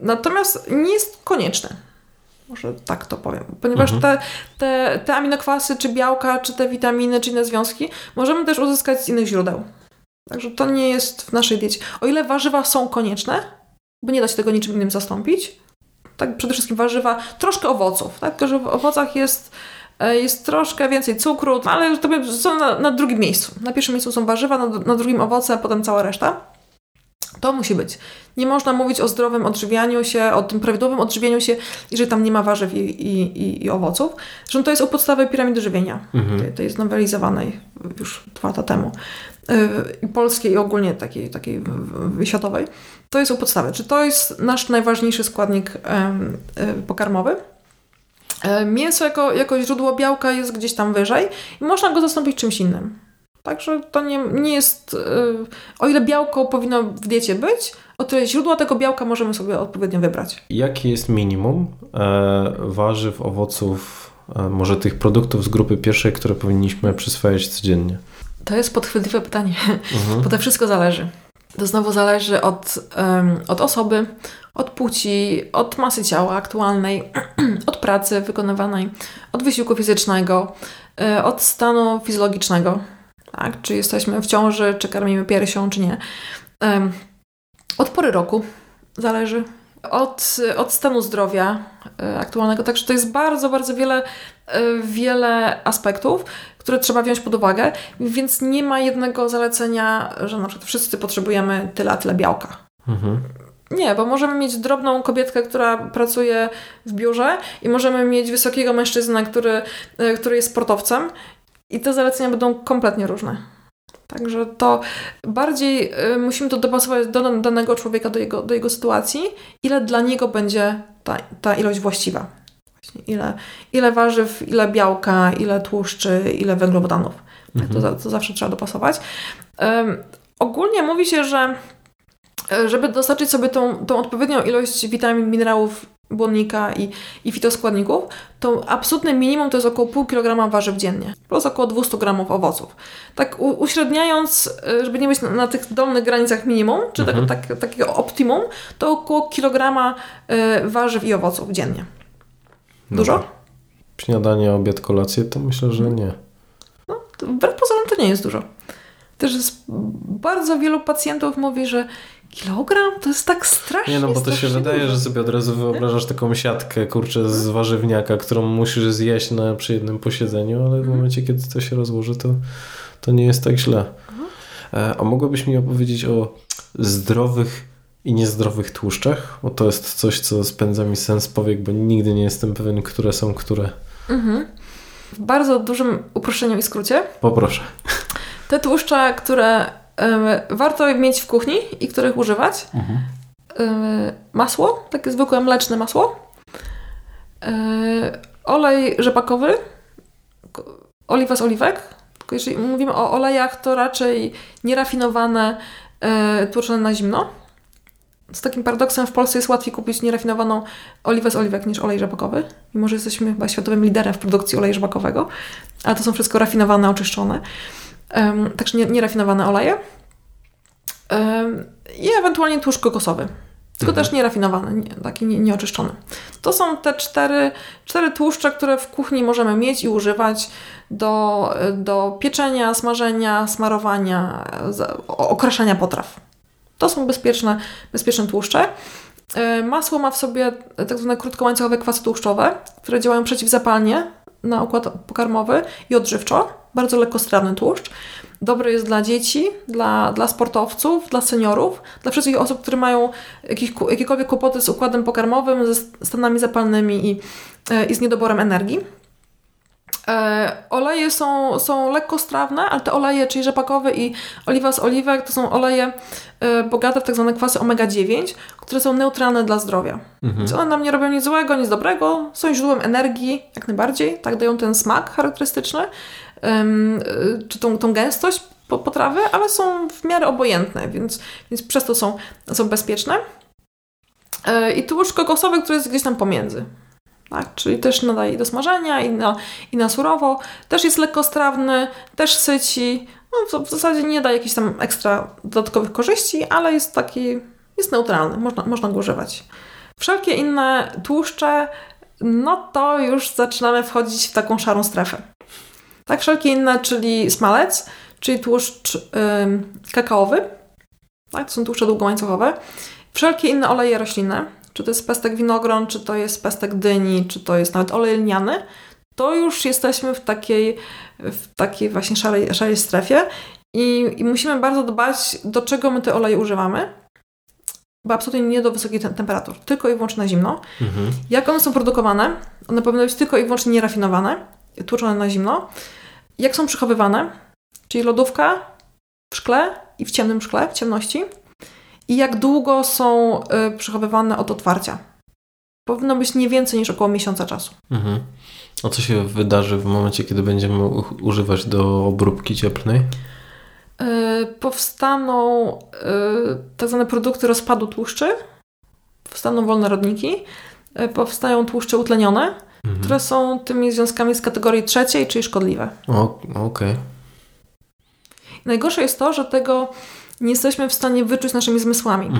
natomiast nie jest konieczne. Może tak to powiem. Ponieważ te aminokwasy, czy białka, czy te witaminy, czy inne związki możemy też uzyskać z innych źródeł. Także to nie jest w naszej diecie. O ile warzywa są konieczne, bo nie da się tego niczym innym zastąpić, tak przede wszystkim warzywa, troszkę owoców, tak, że w owocach jest troszkę więcej cukru, ale to są na drugim miejscu. Na pierwszym miejscu są warzywa, na drugim owoce, potem cała reszta. To musi być. Nie można mówić o zdrowym odżywianiu się, o tym prawidłowym odżywieniu się, jeżeli tam nie ma warzyw i owoców. Zresztą to jest u podstawy piramidy żywienia. To jest nowelizowanej już 2 lata temu. Polskiej i ogólnie takiej światowej. To jest u podstawy. Czy to jest nasz najważniejszy składnik pokarmowy? Mięso jako źródło białka jest gdzieś tam wyżej i można go zastąpić czymś innym. Także to nie jest... O ile białko powinno w diecie być, o tyle źródła tego białka możemy sobie odpowiednio wybrać. Jakie jest minimum warzyw, owoców, może tych produktów z grupy pierwszej, które powinniśmy przyswajać codziennie? To jest podchwytliwe pytanie, bo to wszystko zależy. To znowu zależy od osoby, od płci, od masy ciała aktualnej, od pracy wykonywanej, od wysiłku fizycznego, od stanu fizjologicznego. Tak? Czy jesteśmy w ciąży, czy karmimy piersią, czy nie. Od pory roku zależy. Od stanu zdrowia aktualnego. Także to jest bardzo, bardzo wiele aspektów, które trzeba wziąć pod uwagę, więc nie ma jednego zalecenia, że na przykład wszyscy potrzebujemy tyle białka. Nie, bo możemy mieć drobną kobietkę, która pracuje w biurze i możemy mieć wysokiego mężczyznę, który jest sportowcem i te zalecenia będą kompletnie różne. Także to bardziej musimy to dopasować do danego człowieka, do jego sytuacji, ile dla niego będzie ta ilość właściwa. Właśnie ile warzyw, ile białka, ile tłuszczy, ile węglowodanów. To zawsze trzeba dopasować. Ogólnie mówi się, że żeby dostarczyć sobie tą odpowiednią ilość witamin, minerałów, błonnika i fitoskładników, to absolutne minimum to jest około pół kilograma warzyw dziennie, plus około 200 gramów owoców. Tak uśredniając, żeby nie być na tych dolnych granicach minimum, czy takiego optimum, to około kilograma warzyw i owoców dziennie. Dużo? No. Śniadanie, obiad, kolację to myślę, że nie. No, wbrew pozorom to nie jest dużo. Też bardzo wielu pacjentów mówi, że kilogram to jest tak strasznie. Nie, no bo to się wydaje, że sobie od razu wyobrażasz taką siatkę, z warzywniaka, którą musisz zjeść przy jednym posiedzeniu, ale w momencie, kiedy to się rozłoży, to nie jest tak źle. A mogłabyś mi opowiedzieć o zdrowych i niezdrowych tłuszczach? Bo to jest coś, co spędza mi sen z powiek, bo nigdy nie jestem pewien, które są które. W bardzo dużym uproszczeniu i skrócie. Poproszę. Te tłuszcze, które warto mieć w kuchni i których używać. Masło, takie zwykłe mleczne masło. Olej rzepakowy. Oliwa z oliwek. Tylko jeżeli mówimy o olejach, to raczej nierafinowane, tłoczone na zimno. Z takim paradoksem w Polsce jest łatwiej kupić nierafinowaną oliwę z oliwek niż olej rzepakowy. Mimo, że jesteśmy chyba światowym liderem w produkcji oleju rzepakowego. Ale to są wszystko rafinowane, oczyszczone. Także nierafinowane oleje i ewentualnie tłuszcz kokosowy, tylko też nerafinowany, taki nieoczyszczony. To są te cztery tłuszcze, które w kuchni możemy mieć i używać do pieczenia, smażenia, smarowania, okraszania potraw. To są bezpieczne tłuszcze. Masło ma w sobie tak zwane krótkołańcuchowe kwasy tłuszczowe, które działają przeciwzapalnie na układ pokarmowy i odżywczo. Bardzo lekkostrawny tłuszcz. Dobry jest dla dzieci, dla sportowców, dla seniorów, dla wszystkich osób, które mają jakiekolwiek kłopoty z układem pokarmowym, ze stanami zapalnymi i z niedoborem energii. Oleje są lekkostrawne, ale te oleje, czyli rzepakowy i oliwa z oliwek, to są oleje bogate w tak zwane kwasy omega-9, które są neutralne dla zdrowia. Więc one nam nie robią nic złego, nic dobrego, są źródłem energii jak najbardziej, tak dają ten smak charakterystyczny, czy tą gęstość potrawy, ale są w miarę obojętne, więc przez to są bezpieczne. I tłuszcz kokosowy, który jest gdzieś tam pomiędzy. Tak, czyli też nadaje i do smażenia, i na surowo. Też jest lekkostrawny, też syci. No, w zasadzie nie da jakichś tam ekstra dodatkowych korzyści, ale jest taki, jest neutralny, można go używać. Wszelkie inne tłuszcze, no to już zaczynamy wchodzić w taką szarą strefę. Tak, wszelkie inne, czyli smalec, czyli tłuszcz kakaowy. Tak, to są tłuszcze długołańcuchowe. Wszelkie inne oleje roślinne. Czy to jest pestek winogron, czy to jest pestek dyni, czy to jest nawet olej lniany, to już jesteśmy w takiej właśnie szarej strefie i musimy bardzo dbać, do czego my te oleje używamy, bo absolutnie nie do wysokich temperatur, tylko i wyłącznie na zimno. Mhm. Jak one są produkowane? One powinny być tylko i wyłącznie nierafinowane, tłuczone na zimno. Jak są przechowywane? Czyli lodówka, w szkle i w ciemnym szkle, w ciemności. I jak długo są przechowywane od otwarcia? Powinno być nie więcej niż około miesiąca czasu. Mhm. A co się wydarzy w momencie, kiedy będziemy używać do obróbki cieplnej? Powstaną tak zwane produkty rozpadu tłuszczy, powstaną wolnorodniki, powstają tłuszcze utlenione, które są tymi związkami z kategorii trzeciej, czyli szkodliwe. Okej. Najgorsze jest to, że tego nie jesteśmy w stanie wyczuć naszymi zmysłami,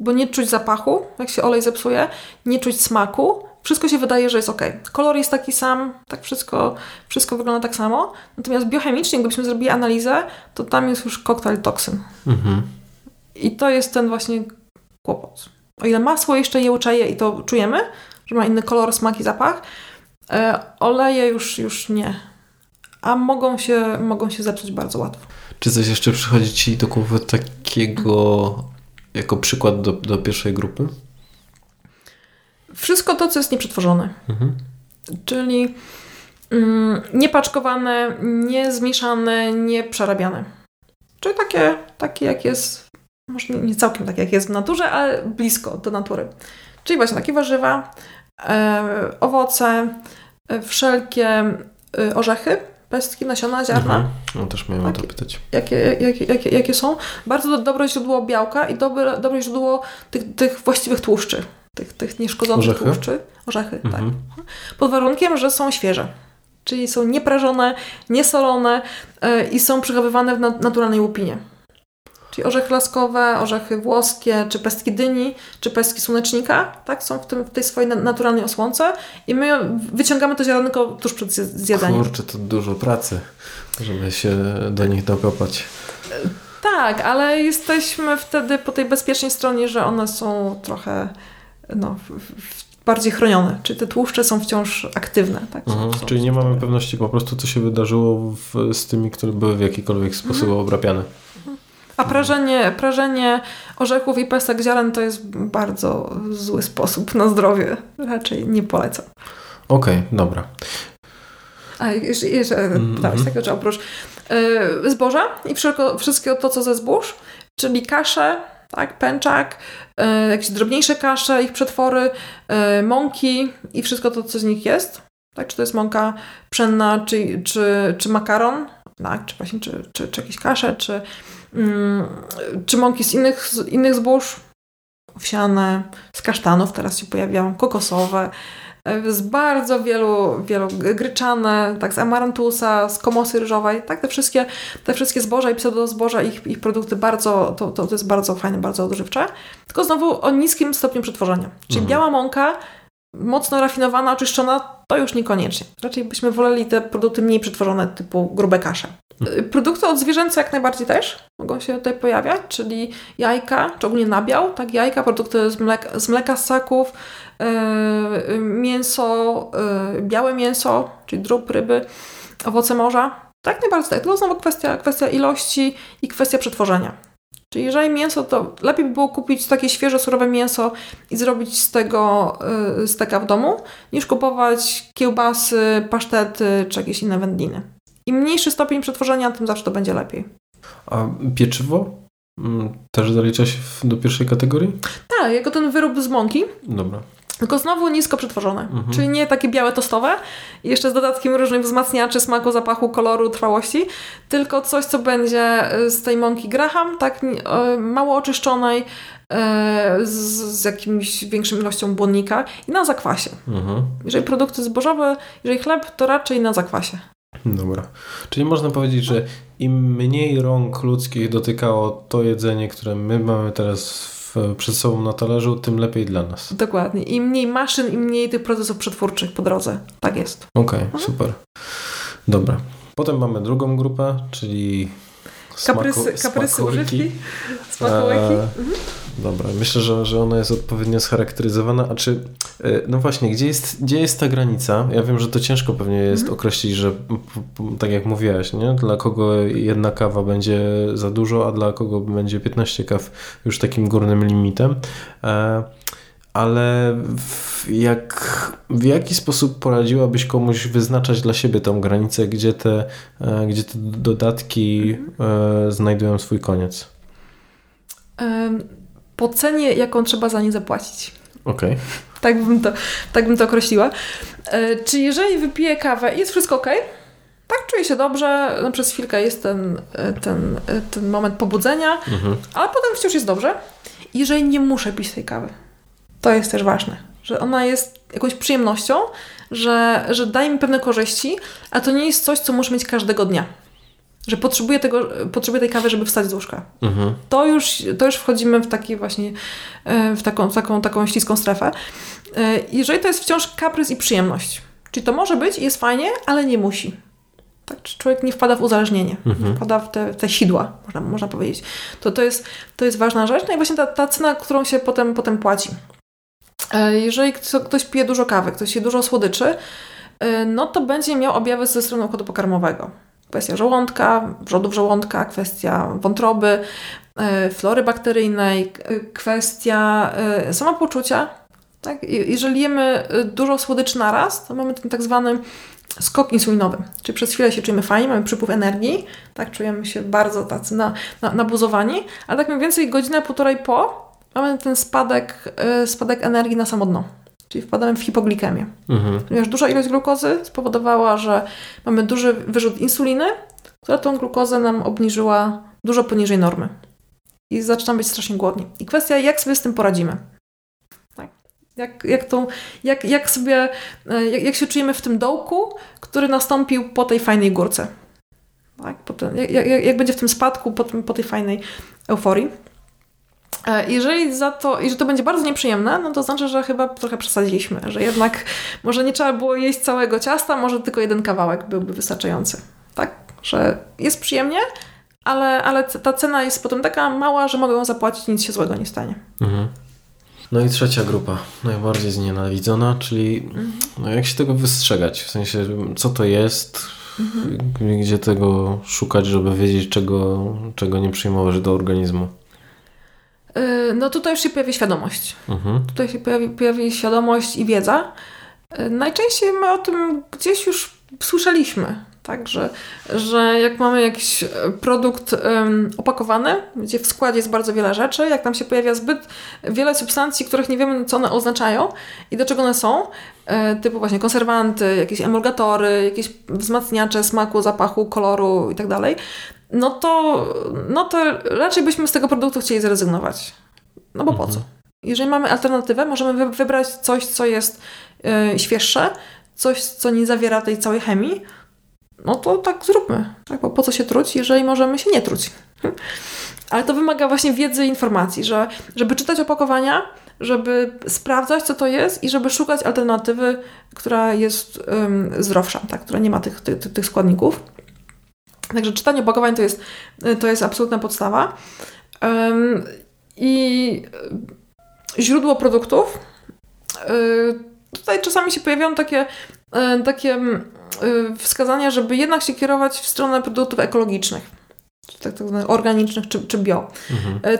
bo nie czuć zapachu, jak się olej zepsuje, nie czuć smaku, wszystko się wydaje, że jest okej. Kolor jest taki sam, tak wszystko wygląda tak samo, natomiast biochemicznie, gdybyśmy zrobili analizę, to tam jest już koktajl toksyn. I to jest ten właśnie kłopot. O ile masło jeszcze je uczeje i to czujemy, że ma inny kolor, smak i zapach, oleje już nie. A mogą się zepsuć bardzo łatwo. Czy coś jeszcze przychodzi Ci do głowy takiego jako przykład do pierwszej grupy? Wszystko to, co jest nieprzetworzone. Czyli niepaczkowane, niezmieszane, nieprzerabiane. Czyli takie jak jest, może nie całkiem takie jak jest w naturze, ale blisko do natury. Czyli właśnie takie warzywa, owoce, wszelkie orzechy, pestki, nasiona, ziarna. No też miałem o to pytać. Jakie są? Bardzo dobre źródło białka i dobre źródło tych właściwych tłuszczy. Tych nieszkodzących tłuszczy. Orzechy, tak. Pod warunkiem, że są świeże. Czyli są nieprażone, niesolone i są przechowywane w naturalnej łupinie. Czyli orzechy laskowe, orzechy włoskie, czy pestki dyni, czy pestki słonecznika, tak? Są w tej swojej naturalnej osłonce i my wyciągamy to ziarenko tuż przed zjedzeniem. Kurczę, to dużo pracy, żeby się do nich dokopać. Tak, ale jesteśmy wtedy po tej bezpiecznej stronie, że one są trochę bardziej chronione. Czyli te tłuszcze są wciąż aktywne. Tak? Czyli nie mamy pewności po prostu, co się wydarzyło z tymi, które były w jakikolwiek sposób obrabiane. A prażenie orzechów i pestek ziaren to jest bardzo zły sposób na zdrowie. Raczej nie polecam. Okej, dobra. A jeszcze pytałeś tak, że oprócz zboża i wszystko to, co ze zbóż, czyli kasze, tak, pęczak, jakieś drobniejsze kasze, ich przetwory, mąki i wszystko to, co z nich jest. Tak, czy to jest mąka pszenna, czy makaron, tak, czy właśnie czy jakieś kasze, czy mąki z innych zbóż, owsiane, z kasztanów teraz się pojawiają, kokosowe, z bardzo wielu gryczane, tak, z amarantusa, z komosy ryżowej, tak, te wszystkie zboża i pseudozboża, ich produkty to jest bardzo fajne, bardzo odżywcze, tylko znowu o niskim stopniu przetworzenia. Czyli biała mąka, mocno rafinowana, oczyszczona, to już niekoniecznie. Raczej byśmy woleli te produkty mniej przetworzone, typu grube kasze. Produkty odzwierzęce jak najbardziej też mogą się tutaj pojawiać, czyli jajka, czy ogólnie nabiał, tak, jajka, produkty z mleka z ssaków, mięso, białe mięso, czyli drób, ryby, owoce morza. Tak najbardziej tak. To znowu kwestia ilości i kwestia przetworzenia. Czyli jeżeli mięso, to lepiej by było kupić takie świeże, surowe mięso i zrobić z tego steka w domu, niż kupować kiełbasy, pasztety czy jakieś inne wędliny. Im mniejszy stopień przetworzenia, tym zawsze to będzie lepiej. A pieczywo też zalicza się do pierwszej kategorii? Tak, jako ten wyrób z mąki. Dobra. Tylko znowu nisko przetworzone, czyli nie takie białe tostowe i jeszcze z dodatkiem różnych wzmacniaczy smaku, zapachu, koloru, trwałości, tylko coś, co będzie z tej mąki Graham, tak mało oczyszczonej, z jakimś większą ilością błonnika i na zakwasie. Jeżeli produkty zbożowe, jeżeli chleb, to raczej na zakwasie. Dobra. Czyli można powiedzieć, że im mniej rąk ludzkich dotykało to jedzenie, które my mamy teraz przed sobą na talerzu, tym lepiej dla nas. Dokładnie. Im mniej maszyn, im mniej tych procesów przetwórczych po drodze. Tak jest. Okej, super. Dobra. Potem mamy drugą grupę, czyli kaprysy używki. Smakołyki. Dobra. Myślę, że ona jest odpowiednio scharakteryzowana. A czy, no właśnie, gdzie jest ta granica? Ja wiem, że to ciężko pewnie jest określić, że tak jak mówiłaś, nie? Dla kogo jedna kawa będzie za dużo, a dla kogo będzie 15 kaw już takim górnym limitem. Ale w jaki sposób poradziłabyś komuś wyznaczać dla siebie tą granicę, gdzie te dodatki znajdują swój koniec? Po cenie, jaką trzeba za nie zapłacić. Okej. Tak bym to określiła. Czy jeżeli wypiję kawę i jest wszystko okej, tak czuję się dobrze, no przez chwilkę jest ten moment pobudzenia, ale potem wciąż jest dobrze. Jeżeli nie muszę pić tej kawy. To jest też ważne, że ona jest jakąś przyjemnością, że daje mi pewne korzyści, a to nie jest coś, co muszę mieć każdego dnia. Że potrzebuję tej kawy, żeby wstać z łóżka. To już wchodzimy w taki właśnie w taką śliską strefę. Jeżeli to jest wciąż kaprys i przyjemność. Czyli to może być, jest fajnie, ale nie musi. Tak, czy człowiek nie wpada w uzależnienie, nie wpada w te sidła, można powiedzieć. To jest ważna rzecz. No i właśnie ta cena, którą się potem płaci. Jeżeli ktoś pije dużo kawy, ktoś je dużo słodyczy, no to będzie miał objawy ze strony układu pokarmowego. Kwestia żołądka, wrzodów żołądka, kwestia wątroby, flory bakteryjnej, kwestia samopoczucia. Tak? Jeżeli jemy dużo słodyczy naraz, to mamy ten tak zwany skok insulinowy. Czyli przez chwilę się czujemy fajnie, mamy przypływ energii, tak czujemy się bardzo tacy nabuzowani, ale tak mniej więcej godzinę, półtorej po mamy ten spadek energii na samo dno. Czyli wpadamy w hipoglikemię. Ponieważ duża ilość glukozy spowodowała, że mamy duży wyrzut insuliny, która tą glukozę nam obniżyła dużo poniżej normy. I zaczynamy być strasznie głodni. I kwestia, jak sobie z tym poradzimy. Tak. Jak się czujemy w tym dołku, który nastąpił po tej fajnej górce. Tak? Jak będzie w tym spadku po tej fajnej euforii. Jeżeli jeżeli to będzie bardzo nieprzyjemne, no to znaczy, że chyba trochę przesadziliśmy, że jednak może nie trzeba było jeść całego ciasta, może tylko jeden kawałek byłby wystarczający. Tak, że jest przyjemnie, ale ta cena jest potem taka mała, że mogę ją zapłacić, nic się złego nie stanie. No i trzecia grupa, najbardziej znienawidzona, czyli jak się tego wystrzegać, w sensie co to jest, gdzie tego szukać, żeby wiedzieć, czego nie przyjmować do organizmu. No tutaj już się pojawi świadomość. Tutaj się pojawi świadomość i wiedza. Najczęściej my o tym gdzieś już słyszeliśmy. Także, że jak mamy jakiś produkt opakowany, gdzie w składzie jest bardzo wiele rzeczy, jak tam się pojawia zbyt wiele substancji, których nie wiemy, co one oznaczają i do czego one są, typu właśnie konserwanty, jakieś emulgatory, jakieś wzmacniacze smaku, zapachu, koloru i tak dalej, no to raczej byśmy z tego produktu chcieli zrezygnować. No bo po co? Jeżeli mamy alternatywę, możemy wybrać coś, co jest świeższe, coś, co nie zawiera tej całej chemii, no to tak zróbmy. Tak, bo po co się truć, jeżeli możemy się nie truć? Ale to wymaga właśnie wiedzy i informacji, żeby czytać opakowania, żeby sprawdzać, co to jest i żeby szukać alternatywy, która jest zdrowsza, tak, która nie ma tych składników. Także czytanie opakowań to jest absolutna podstawa. I źródło produktów. Tutaj czasami się pojawiają takie wskazania, żeby jednak się kierować w stronę produktów ekologicznych, tak zwanych organicznych czy bio.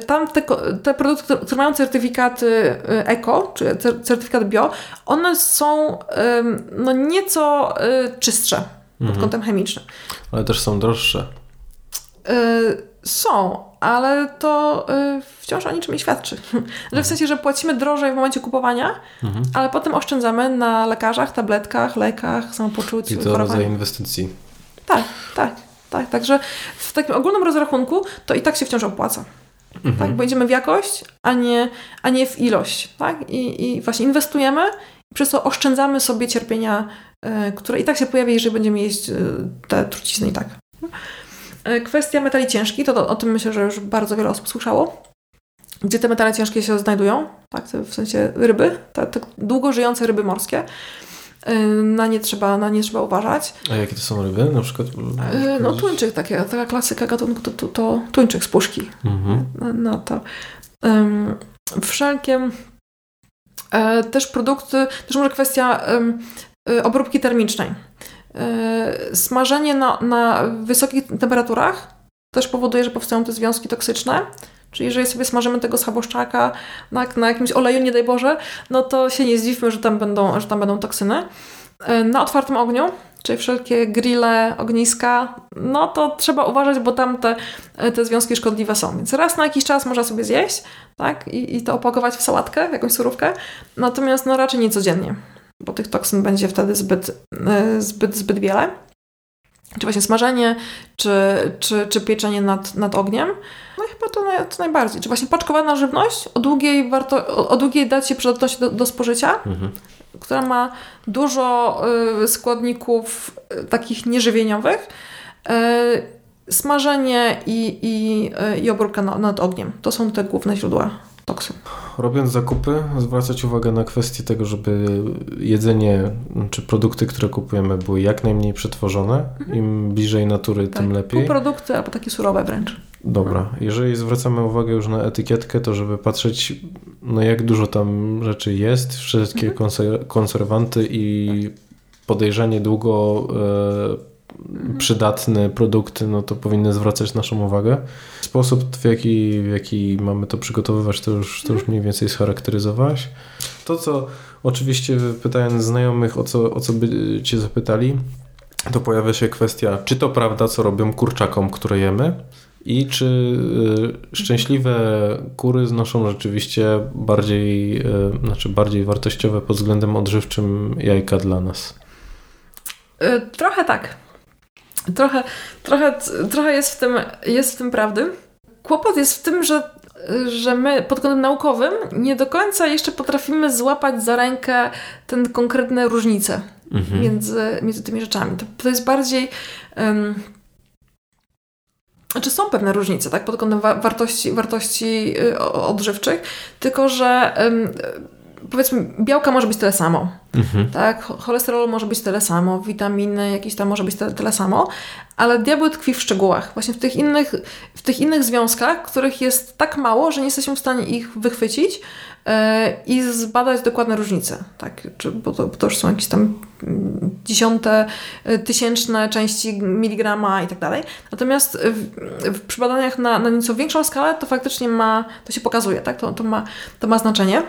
Tam te produkty, które mają certyfikaty eko, czy certyfikat bio, one są nieco czystsze pod kątem chemicznym. Ale też są droższe. Są, ale to wciąż o niczym nie świadczy. W sensie, że płacimy drożej w momencie kupowania, ale potem oszczędzamy na lekarzach, tabletkach, lekach, samopoczuciu. I to rodzaj inwestycji. Tak. Także w takim ogólnym rozrachunku to i tak się wciąż opłaca. Tak? Bo idziemy w jakość, a nie w ilość. Tak? I właśnie inwestujemy i przez to oszczędzamy sobie cierpienia, które i tak się pojawi, jeżeli będziemy jeść te trucizny i tak. Kwestia metali ciężkich, to o tym myślę, że już bardzo wiele osób słyszało. Gdzie te metale ciężkie się znajdują? Tak, w sensie ryby, te długo żyjące ryby morskie. Na nie trzeba uważać. A jakie to są ryby? Na przykład? No tuńczyk, taka klasyka gatunku to tuńczyk z puszki. No to wszelkie też produkty, też może kwestia obróbki termicznej. Smażenie na wysokich temperaturach też powoduje, że powstają te związki toksyczne. Czyli jeżeli sobie smażymy tego schaboszczaka na jakimś oleju, nie daj Boże, no to się nie zdziwmy, że tam będą toksyny. Na otwartym ogniu, czyli wszelkie grille, ogniska, no to trzeba uważać, bo tam te związki szkodliwe są. Więc raz na jakiś czas można sobie zjeść, tak? I to opakować w sałatkę, w jakąś surówkę. Natomiast no raczej nie codziennie, bo tych toksyn będzie wtedy zbyt wiele. Czy właśnie smażenie, czy pieczenie nad ogniem. No i chyba to najbardziej. Czy właśnie paczkowana żywność o długiej dacie przydatności do spożycia, która ma dużo składników takich nieżywieniowych. Smażenie i obróbka nad ogniem. To są te główne źródła toksyn. Robiąc zakupy, zwracać uwagę na kwestię tego, żeby jedzenie czy produkty, które kupujemy, były jak najmniej przetworzone. Im bliżej natury, tak, tym lepiej. Półprodukty albo takie surowe wręcz. Dobra. Jeżeli zwracamy uwagę już na etykietkę, to żeby patrzeć, no jak dużo tam rzeczy jest, wszystkie konserwanty i podejrzanie długo przydatne produkty, no to powinny zwracać naszą uwagę. Sposób, w jaki mamy to przygotowywać, to już mniej więcej scharakteryzowałaś. To, co oczywiście pytając znajomych, o co by cię zapytali, to pojawia się kwestia, czy to prawda, co robią kurczakom, które jemy, i czy szczęśliwe kury znoszą rzeczywiście bardziej wartościowe pod względem odżywczym jajka dla nas. Trochę tak. Trochę jest w tym prawdy. Kłopot jest w tym, że my pod kątem naukowym nie do końca jeszcze potrafimy złapać za rękę te konkretne różnice między tymi rzeczami. To jest bardziej... Znaczy są pewne różnice, tak, pod kątem wartości odżywczych, tylko że... Powiedzmy, białka może być tyle samo, tak? Cholesterol może być tyle samo, witaminy jakieś tam może być tyle samo, ale diabeł tkwi w szczegółach. Właśnie w tych innych związkach, których jest tak mało, że nie jesteśmy w stanie ich wychwycić i zbadać dokładne różnice, tak? Bo to już są jakieś tam dziesiąte, tysięczne części miligrama i tak dalej. Natomiast przy badaniach na nieco większą skalę to faktycznie to się pokazuje, tak? To ma znaczenie.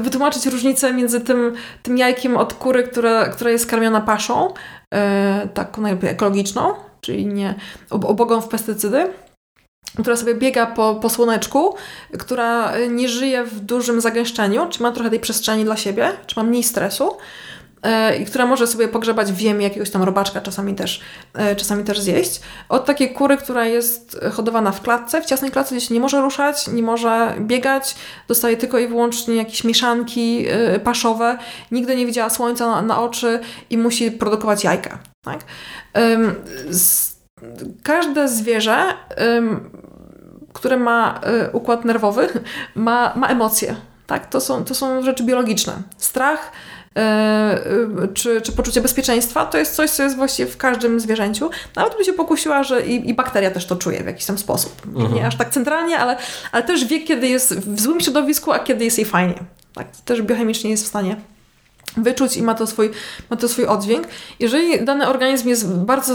Wytłumaczyć różnicę między tym jajkiem od kury, która jest karmiona paszą, taką najlepiej ekologiczną, czyli nie ubogą w pestycydy, która sobie biega po słoneczku, która nie żyje w dużym zagęszczeniu, czy ma trochę tej przestrzeni dla siebie, czy ma mniej stresu, i która może sobie pogrzebać w ziemi jakiegoś tam robaczka, czasami też zjeść. Od takiej kury, która jest hodowana w klatce, w ciasnej klatce, gdzie się nie może ruszać, nie może biegać, dostaje tylko i wyłącznie jakieś mieszanki paszowe, nigdy nie widziała słońca na oczy i musi produkować jajka. Tak? Każde zwierzę, które ma układ nerwowy, ma emocje. Tak? To są rzeczy biologiczne. Strach, czy poczucie bezpieczeństwa, to jest coś, co jest właściwie w każdym zwierzęciu. Nawet bym się pokusiła, że i bakteria też to czuje w jakiś tam sposób. Nie aż tak centralnie, ale też wie, kiedy jest w złym środowisku, a kiedy jest jej fajnie. Tak? Też biochemicznie jest w stanie wyczuć i ma to swój oddźwięk. Jeżeli dany organizm jest w bardzo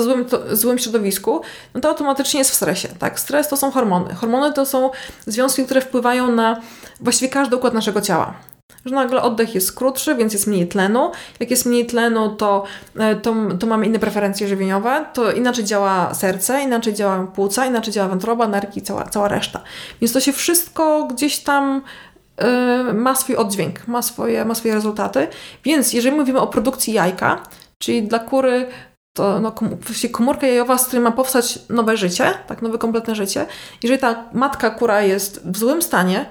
złym środowisku, no to automatycznie jest w stresie. Tak? Stres to są hormony. Hormony to są związki, które wpływają na właściwie każdy układ naszego ciała. że nagle oddech jest krótszy, więc jest mniej tlenu. Jak jest mniej tlenu, to mamy inne preferencje żywieniowe, to inaczej działa serce, inaczej działają płuca, inaczej działa wątroba, nerki i cała reszta. Więc to się wszystko gdzieś tam ma swój oddźwięk, ma swoje rezultaty. Więc jeżeli mówimy o produkcji jajka, czyli dla kury to komórka jajowa, z której ma powstać nowe życie, tak, nowe kompletne życie. Jeżeli ta matka kura jest w złym stanie,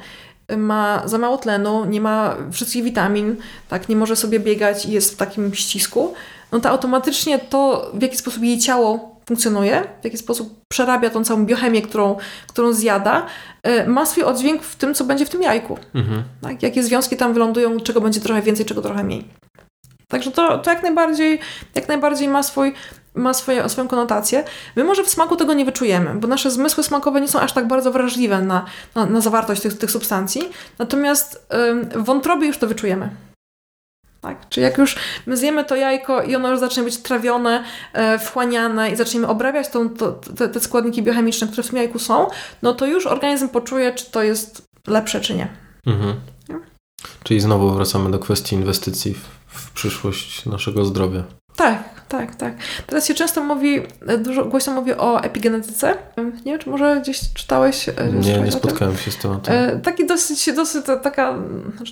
ma za mało tlenu, nie ma wszystkich witamin, tak, nie może sobie biegać i jest w takim ścisku, no to automatycznie to, w jaki sposób jej ciało funkcjonuje, w jaki sposób przerabia tą całą biochemię, którą zjada, ma swój oddźwięk w tym, co będzie w tym jajku. Mhm. Tak, jakie związki tam wylądują, czego będzie trochę więcej, czego trochę mniej. Także to jak najbardziej ma swoją konotację. My może w smaku tego nie wyczujemy, bo nasze zmysły smakowe nie są aż tak bardzo wrażliwe na zawartość tych substancji, natomiast w wątrobie już to wyczujemy. Tak? Czyli jak już my zjemy to jajko i ono już zacznie być trawione, wchłaniane i zaczniemy obrabiać te składniki biochemiczne, które w tym jajku są, no to już organizm poczuje, czy to jest lepsze, czy nie. Mhm. Ja? Czyli znowu wracamy do kwestii inwestycji w przyszłość naszego zdrowia. Tak. Teraz się często mówi, dużo głośno mówię o epigenetyce. Nie wiem, czy może gdzieś czytałeś? Nie spotkałem się z tematem. Taki dosyć taka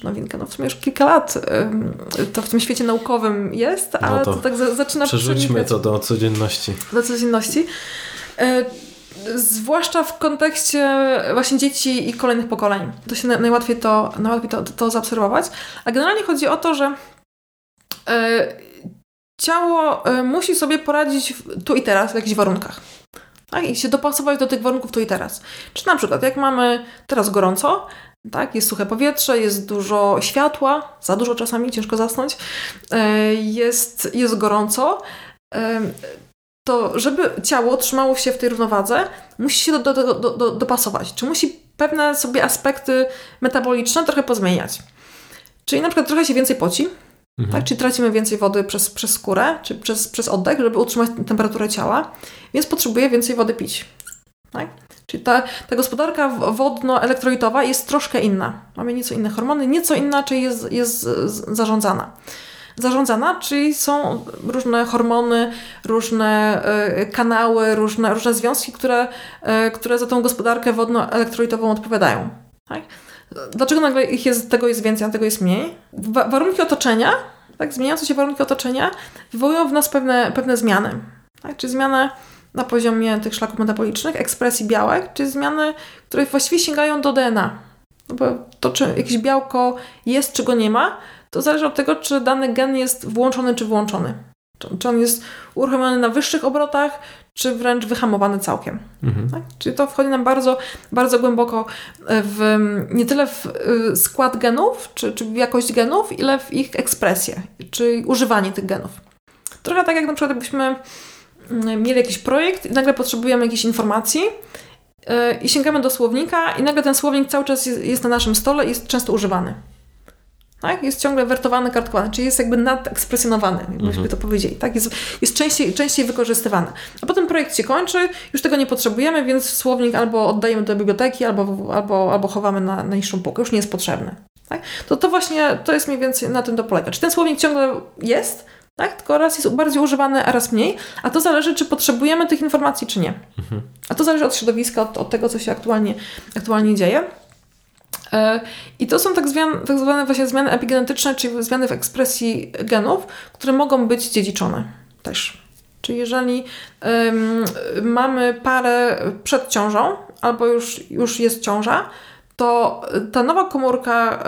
nowinka, w sumie już kilka lat to w tym świecie naukowym jest, ale to tak zaczyna przerzućmy to do codzienności. Zwłaszcza w kontekście właśnie dzieci i kolejnych pokoleń. To się najłatwiej to zaobserwować. A generalnie chodzi o to, że ciało musi sobie poradzić tu i teraz w jakichś warunkach. Tak? I się dopasować do tych warunków tu i teraz. Czy na przykład jak mamy teraz gorąco, tak? Jest suche powietrze, jest dużo światła, za dużo czasami, ciężko zasnąć, jest gorąco, to żeby ciało trzymało się w tej równowadze, musi się dopasować. Czy musi pewne sobie aspekty metaboliczne trochę pozmieniać. Czyli na przykład trochę się więcej poci, mhm. Tak, czyli tracimy więcej wody przez skórę, czy przez oddech, żeby utrzymać temperaturę ciała, więc potrzebuje więcej wody pić. Tak? Czyli ta gospodarka wodno-elektrolitowa jest troszkę inna. Mamy nieco inne hormony, nieco inaczej jest zarządzana. Czyli są różne hormony, różne kanały, różne związki, które za tą gospodarkę wodno-elektrolitową odpowiadają. Tak? Dlaczego nagle tego jest więcej, a tego jest mniej? Warunki otoczenia, tak, zmieniające się warunki otoczenia wywołują w nas pewne zmiany. Tak? Czyli zmiany na poziomie tych szlaków metabolicznych, ekspresji białek, czyli zmiany, które właściwie sięgają do DNA. No bo to, czy jakieś białko jest, czy go nie ma, to zależy od tego, czy dany gen jest włączony, czy wyłączony. Czy on jest uruchomiony na wyższych obrotach, czy wręcz wyhamowany całkiem. Mhm. Tak? Czyli to wchodzi nam bardzo, bardzo głęboko nie tyle w skład genów, czy w jakość genów, ile w ich ekspresję, czy używanie tych genów. Trochę tak jak na przykład jakbyśmy mieli jakiś projekt i nagle potrzebujemy jakiejś informacji i sięgamy do słownika i nagle ten słownik cały czas jest na naszym stole i jest często używany. Tak? Jest ciągle wertowany, kartkowany, czyli jest jakby nadekspresjonowany, jakbyśmy to powiedzieli. Tak? Jest częściej wykorzystywany. A potem projekt się kończy, już tego nie potrzebujemy, więc słownik albo oddajemy do biblioteki, albo chowamy na niższą półkę. Już nie jest potrzebny. Tak? To właśnie, to jest mniej więcej na tym to polega. Czy ten słownik ciągle jest, tak? Tylko raz jest bardziej używany, a raz mniej, a to zależy, czy potrzebujemy tych informacji, czy nie. Mhm. A to zależy od środowiska, od tego, co się aktualnie dzieje. I to są tak zwane właśnie zmiany epigenetyczne, czyli zmiany w ekspresji genów, które mogą być dziedziczone też. Czyli jeżeli mamy parę przed ciążą, albo już jest ciąża, to ta nowa komórka,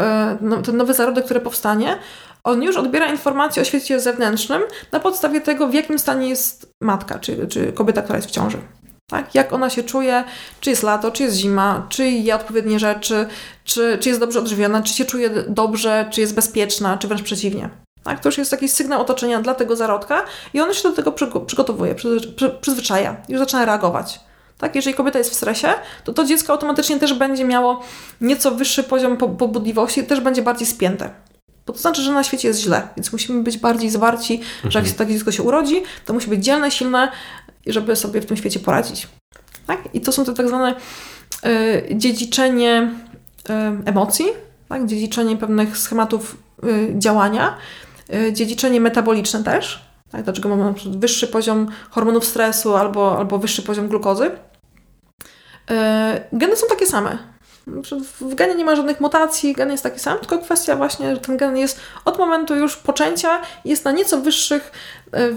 ten nowy zarodek, który powstanie, on już odbiera informacje o świecie zewnętrznym na podstawie tego, w jakim stanie jest matka, czy kobieta, która jest w ciąży. Tak? Jak ona się czuje, czy jest lato, czy jest zima, czy je odpowiednie rzeczy, czy jest dobrze odżywiona, czy się czuje dobrze, czy jest bezpieczna, czy wręcz przeciwnie. Tak? To już jest jakiś sygnał otoczenia dla tego zarodka i on się do tego przygotowuje, przyzwyczaja, już zaczyna reagować. Tak? Jeżeli kobieta jest w stresie, to dziecko automatycznie też będzie miało nieco wyższy poziom pobudliwości, też będzie bardziej spięte. Bo to znaczy, że na świecie jest źle, więc musimy być bardziej zwarci, że jak takie dziecko się urodzi, to musi być dzielne, silne, żeby sobie w tym świecie poradzić. Tak? I to są te tak zwane dziedziczenie emocji, tak? Dziedziczenie pewnych schematów działania, dziedziczenie metaboliczne też, tak? Dlaczego mamy na przykład wyższy poziom hormonów stresu albo wyższy poziom glukozy. Geny są takie same. W genie nie ma żadnych mutacji, gen jest taki sam, tylko kwestia właśnie, że ten gen jest od momentu już poczęcia, jest na nieco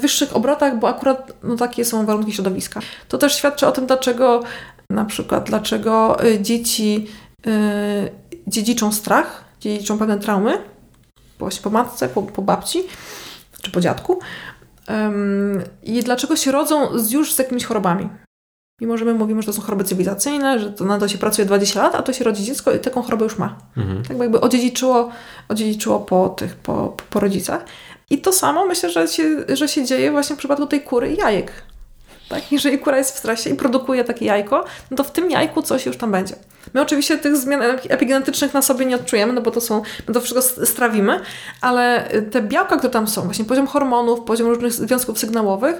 wyższych obrotach, bo akurat no, takie są warunki środowiska. To też świadczy o tym, dlaczego na przykład dzieci dziedziczą strach, dziedziczą pewne traumy, właśnie po matce, po babci czy po dziadku i dlaczego się rodzą już z jakimiś chorobami. Mimo, że my mówimy, że to są choroby cywilizacyjne, że to na to się pracuje 20 lat, a to się rodzi dziecko i taką chorobę już ma. Mhm. Tak jakby odziedziczyło po rodzicach. I to samo myślę, że się dzieje właśnie w przypadku tej kury i jajek. Tak? Jeżeli kura jest w stresie i produkuje takie jajko, no to w tym jajku coś już tam będzie. My oczywiście tych zmian epigenetycznych na sobie nie odczujemy, no bo to wszystko strawimy, ale te białka, które tam są, właśnie poziom hormonów, poziom różnych związków sygnałowych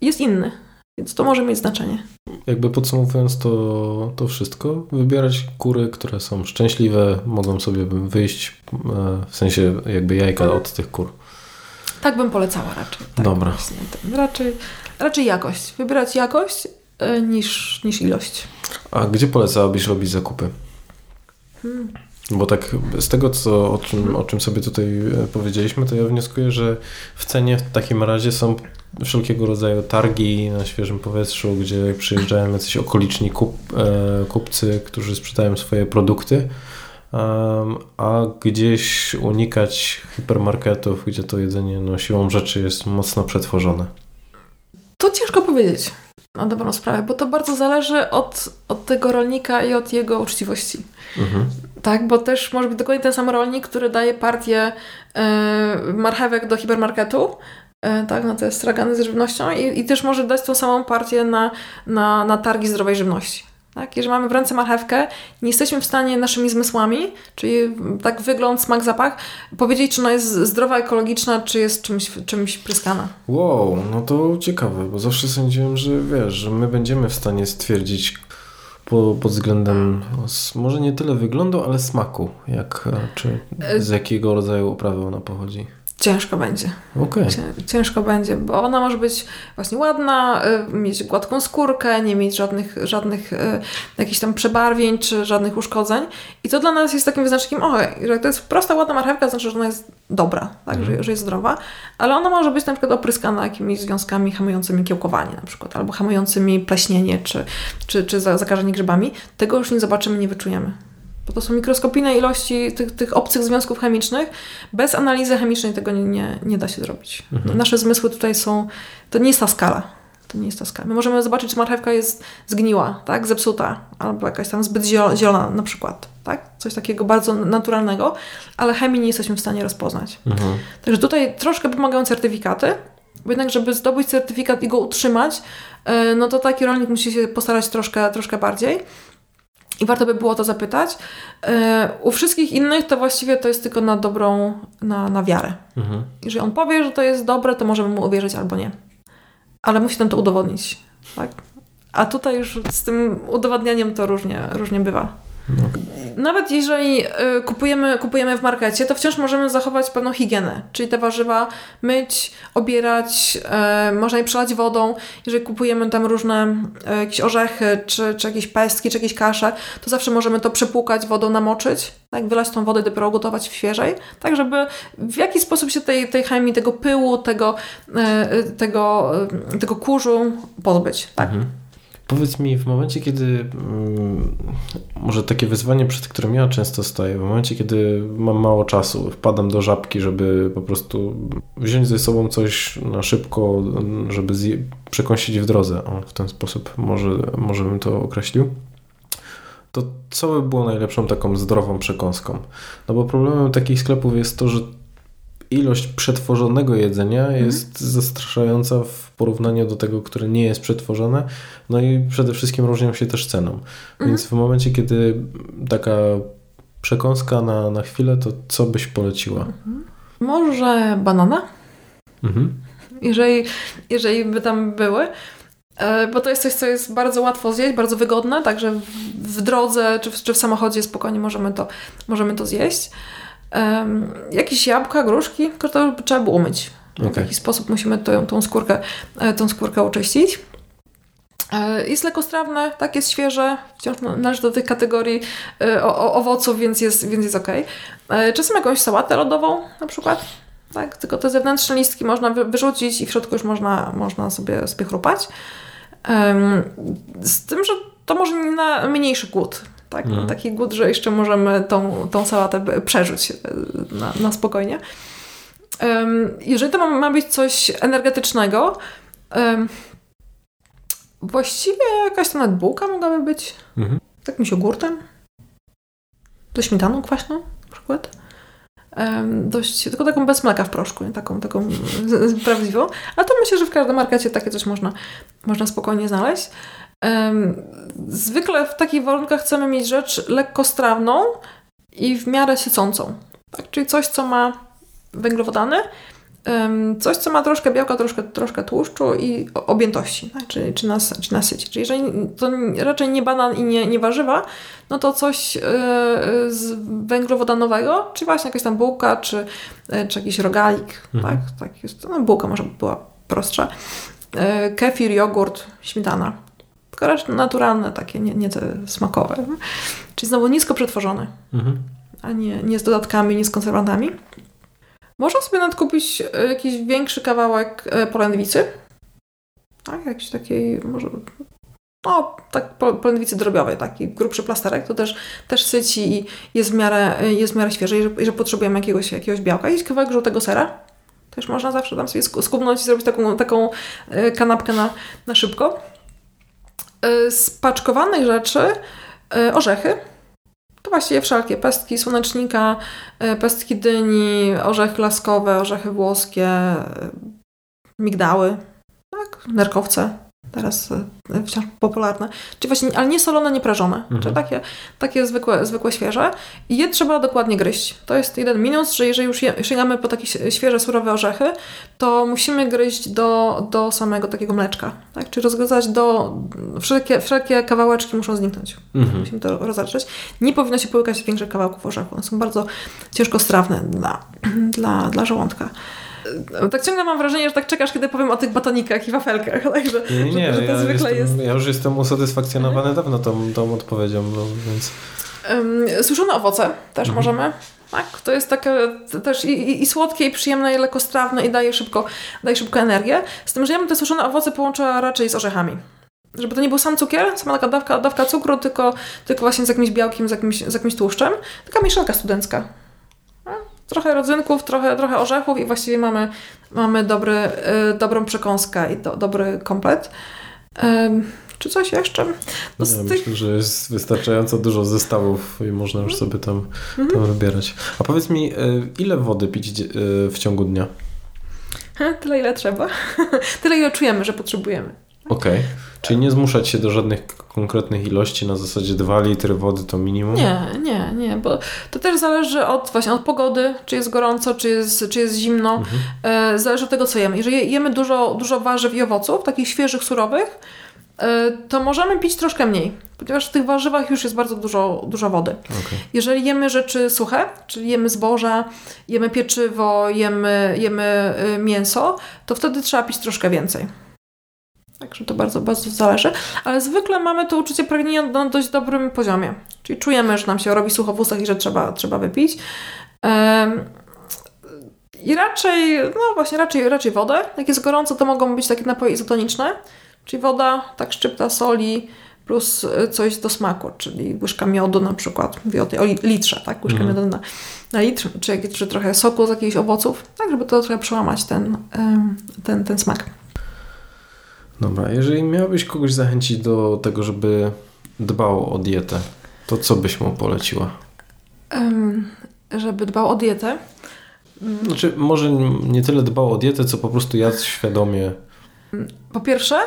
jest inny. Więc to może mieć znaczenie. Jakby podsumowując to wszystko, wybierać kury, które są szczęśliwe, mogą sobie wyjść, w sensie jakby jajka od tych kur. Tak bym polecała raczej. Tak. Dobra. Raczej jakość. Wybierać jakość niż ilość. A gdzie polecałabyś robić zakupy? Bo tak z tego, o czym sobie tutaj powiedzieliśmy, to ja wnioskuję, że w cenie w takim razie są wszelkiego rodzaju targi na świeżym powietrzu, gdzie przyjeżdżają jacyś okoliczni kupcy, którzy sprzedają swoje produkty, a gdzieś unikać hipermarketów, gdzie to jedzenie siłą rzeczy jest mocno przetworzone. To ciężko powiedzieć na dobrą sprawę, bo to bardzo zależy od tego rolnika i od jego uczciwości. Mhm. Tak, bo też może być dokładnie ten sam rolnik, który daje partię marchewek do hipermarketu, tak, na te stragany z żywnością i też może dać tą samą partię na targi zdrowej żywności. Tak? Jeżeli mamy w ręce marchewkę, nie jesteśmy w stanie naszymi zmysłami, czyli tak wygląd, smak, zapach, powiedzieć, czy ona jest zdrowa, ekologiczna, czy jest czymś pryskana. Wow, no to ciekawe, bo zawsze sądziłem, że że my będziemy w stanie stwierdzić pod względem może nie tyle wyglądu, ale smaku, czy z jakiego rodzaju uprawy ona pochodzi. Ciężko będzie. Okay. Ciężko będzie, bo ona może być właśnie ładna, mieć gładką skórkę, nie mieć żadnych jakichś tam przebarwień czy żadnych uszkodzeń. I to dla nas jest takim wyznacznikiem, że to jest prosta, ładna marchewka, to znaczy, że ona jest dobra, tak? Że jest zdrowa, ale ona może być na przykład opryskana jakimiś związkami hamującymi kiełkowanie na przykład, albo hamującymi pleśnienie czy zakażenie grzybami. Tego już nie zobaczymy, nie wyczujemy. Bo to są mikroskopijne ilości tych obcych związków chemicznych. Bez analizy chemicznej tego nie da się zrobić. Mhm. Nasze zmysły tutaj są... To nie jest ta skala. My możemy zobaczyć, czy marchewka jest zgniła, tak? Zepsuta, albo jakaś tam zbyt zielona na przykład. Tak? Coś takiego bardzo naturalnego, ale chemii nie jesteśmy w stanie rozpoznać. Mhm. Także tutaj troszkę pomagają certyfikaty, bo jednak, żeby zdobyć certyfikat i go utrzymać, no to taki rolnik musi się postarać troszkę bardziej. I warto by było to zapytać. U wszystkich innych to właściwie to jest tylko na dobrą, na wiarę. Mhm. Jeżeli on powie, że to jest dobre, to możemy mu uwierzyć albo nie. Ale musi nam to udowodnić. Tak? A tutaj już z tym udowadnianiem to różnie bywa. Okay. Nawet jeżeli kupujemy w markecie, to wciąż możemy zachować pewną higienę, czyli te warzywa myć, obierać, można je przelać wodą. Jeżeli kupujemy tam różne jakieś orzechy, czy jakieś pestki, czy jakieś kasze, to zawsze możemy to przepłukać wodą, namoczyć, tak, wylać tą wodę i dopiero gotować w świeżej, tak żeby w jakiś sposób się tej chemii, tego pyłu, tego kurzu pozbyć. Tak? Mhm. Powiedz mi, w momencie, kiedy może takie wyzwanie, przed którym ja często staję, w momencie, kiedy mam mało czasu, wpadam do żabki, żeby po prostu wziąć ze sobą coś na szybko, żeby przekąsić w drodze. W ten sposób może bym to określił. To co by było najlepszą taką zdrową przekąską? No bo problemem takich sklepów jest to, że ilość przetworzonego jedzenia jest zastraszająca w porównaniu do tego, które nie jest przetworzone. No i przede wszystkim różnią się też ceną. Więc w momencie, kiedy taka przekąska na chwilę, to co byś poleciła? Może banana? Jeżeli by tam były. Bo to jest coś, co jest bardzo łatwo zjeść, bardzo wygodne, także w drodze czy w samochodzie spokojnie możemy to zjeść. Jakieś jabłka, gruszki, to trzeba było umyć. Okay. W jakiś sposób musimy tą skórkę oczyścić. Jest lekostrawne, tak, jest świeże, wciąż należy do tych kategorii owoców, więc jest okej. Czasem jakąś sałatę lodową na przykład. Tak, tylko te zewnętrzne listki można wyrzucić i w środku już można sobie chrupać. Z tym, że to może na mniejszy głód. Tak? No. Taki głód, że jeszcze możemy tą sałatę przeżyć na spokojnie. Jeżeli to ma być coś energetycznego, właściwie jakaś tam nawet bułka mogłaby być. Mhm. Jakimś jogurtem. Ze śmietaną kwaśną na przykład. Tylko taką bez mleka w proszku, nie? Taką prawdziwą, ale to myślę, że w każdym markecie takie coś można spokojnie znaleźć. Zwykle w takich warunkach chcemy mieć rzecz lekkostrawną i w miarę sycącą, tak? Czyli coś, co ma węglowodany, coś, co ma troszkę białka, troszkę tłuszczu i objętości, tak? Czy nas syci. Czyli jeżeli to raczej nie banan i nie warzywa, no to coś z węglowodanowego, czy właśnie jakaś tam bułka, czy jakiś rogalik, mhm. tak jest. No, bułka może by była prostsza. Kefir, jogurt, śmietana. Tylko raczej naturalne, takie, nie te smakowe. Czyli znowu nisko przetworzone, mhm. a nie z dodatkami, nie z konserwantami. Można sobie nadkupić jakiś większy kawałek polędwicy. Tak, jakiś takiej może... polędwicy drobiowej, taki grubszy plasterek, to też syci i jest w miarę świeży. Jeżeli potrzebujemy jakiegoś białka, jakiś kawałek żółtego sera, też można zawsze tam sobie skubnąć i zrobić taką kanapkę na szybko. Z paczkowanych rzeczy orzechy. To właściwie wszelkie. Pestki słonecznika, pestki dyni, orzechy laskowe, orzechy włoskie, migdały, tak? Nerkowce. Teraz wciąż popularne. Czyli właśnie, ale nie solone, nie prażone. Mhm. Czyli takie zwykłe świeże. I je trzeba dokładnie gryźć. To jest jeden minus, że jeżeli już sięgamy po takie świeże, surowe orzechy, to musimy gryźć do samego takiego mleczka. Tak? Czyli rozgryzać wszelkie kawałeczki muszą zniknąć. Mhm. Musimy to rozarczyć. Nie powinno się połykać większych kawałków orzechu. One są bardzo ciężkostrawne dla żołądka. Tak ciągle mam wrażenie, że tak czekasz, kiedy powiem o tych batonikach i wafelkach, także że to zwykle jest... Ja już jestem usatysfakcjonowany dawno tą odpowiedzią, więc... Suszone owoce też możemy, tak? To jest takie też i słodkie, i przyjemne, i lekostrawne, i daje szybko energię. Z tym, że ja bym te suszone owoce połączyła raczej z orzechami. Żeby to nie był sam cukier, sama taka dawka cukru, tylko właśnie z jakimś białkiem, z jakimś tłuszczem. Taka mieszanka studencka. Trochę rodzynków, trochę orzechów i właściwie mamy dobrą przekąskę i dobry komplet. Czy coś jeszcze? Myślę, że jest wystarczająco dużo zestawów i można już sobie tam wybierać. A powiedz mi, ile wody pić w ciągu dnia? Tyle, ile trzeba. Tyle, ile czujemy, że potrzebujemy. Okej. Czyli nie zmuszać się do żadnych konkretnych ilości, na zasadzie 2 litry wody to minimum? Nie, bo to też zależy od pogody, czy jest gorąco, czy jest zimno. Mhm. Zależy od tego, co jemy. Jeżeli jemy dużo warzyw i owoców, takich świeżych, surowych, to możemy pić troszkę mniej, ponieważ w tych warzywach już jest bardzo dużo wody. Okay. Jeżeli jemy rzeczy suche, czyli jemy zboża, jemy pieczywo, jemy mięso, to wtedy trzeba pić troszkę więcej. Także to bardzo, bardzo zależy. Ale zwykle mamy to uczucie pragnienia na dość dobrym poziomie. Czyli czujemy, że nam się robi sucho w ustach i że trzeba wypić. I raczej wodę. Jak jest gorąco, to mogą być takie napoje izotoniczne. Czyli woda, tak szczypta soli plus coś do smaku, czyli łyżka miodu na przykład. Mówię o litrze, tak? Łyżka miodu na litr, czy trochę soku z jakichś owoców. Tak, żeby to trochę przełamać ten smak. Dobra, jeżeli miałabyś kogoś zachęcić do tego, żeby dbał o dietę, to co byś mu poleciła? Żeby dbał o dietę? Znaczy, może nie tyle dbał o dietę, co po prostu jadł świadomie. Po pierwsze,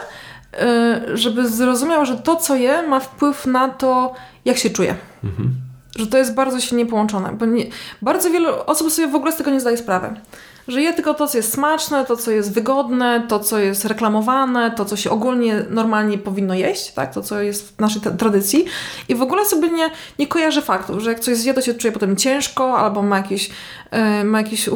żeby zrozumiał, że to, co je, ma wpływ na to, jak się czuje. Mhm. Że to jest bardzo silnie połączone, bo bardzo wielu osób sobie w ogóle z tego nie zdaje sprawy. że je tylko to, co jest smaczne, to, co jest wygodne, to, co jest reklamowane, to, co się ogólnie normalnie powinno jeść, tak? To, co jest w naszej tradycji. I w ogóle sobie nie kojarzę faktów, że jak coś zje, to się czuje potem ciężko albo ma jakieś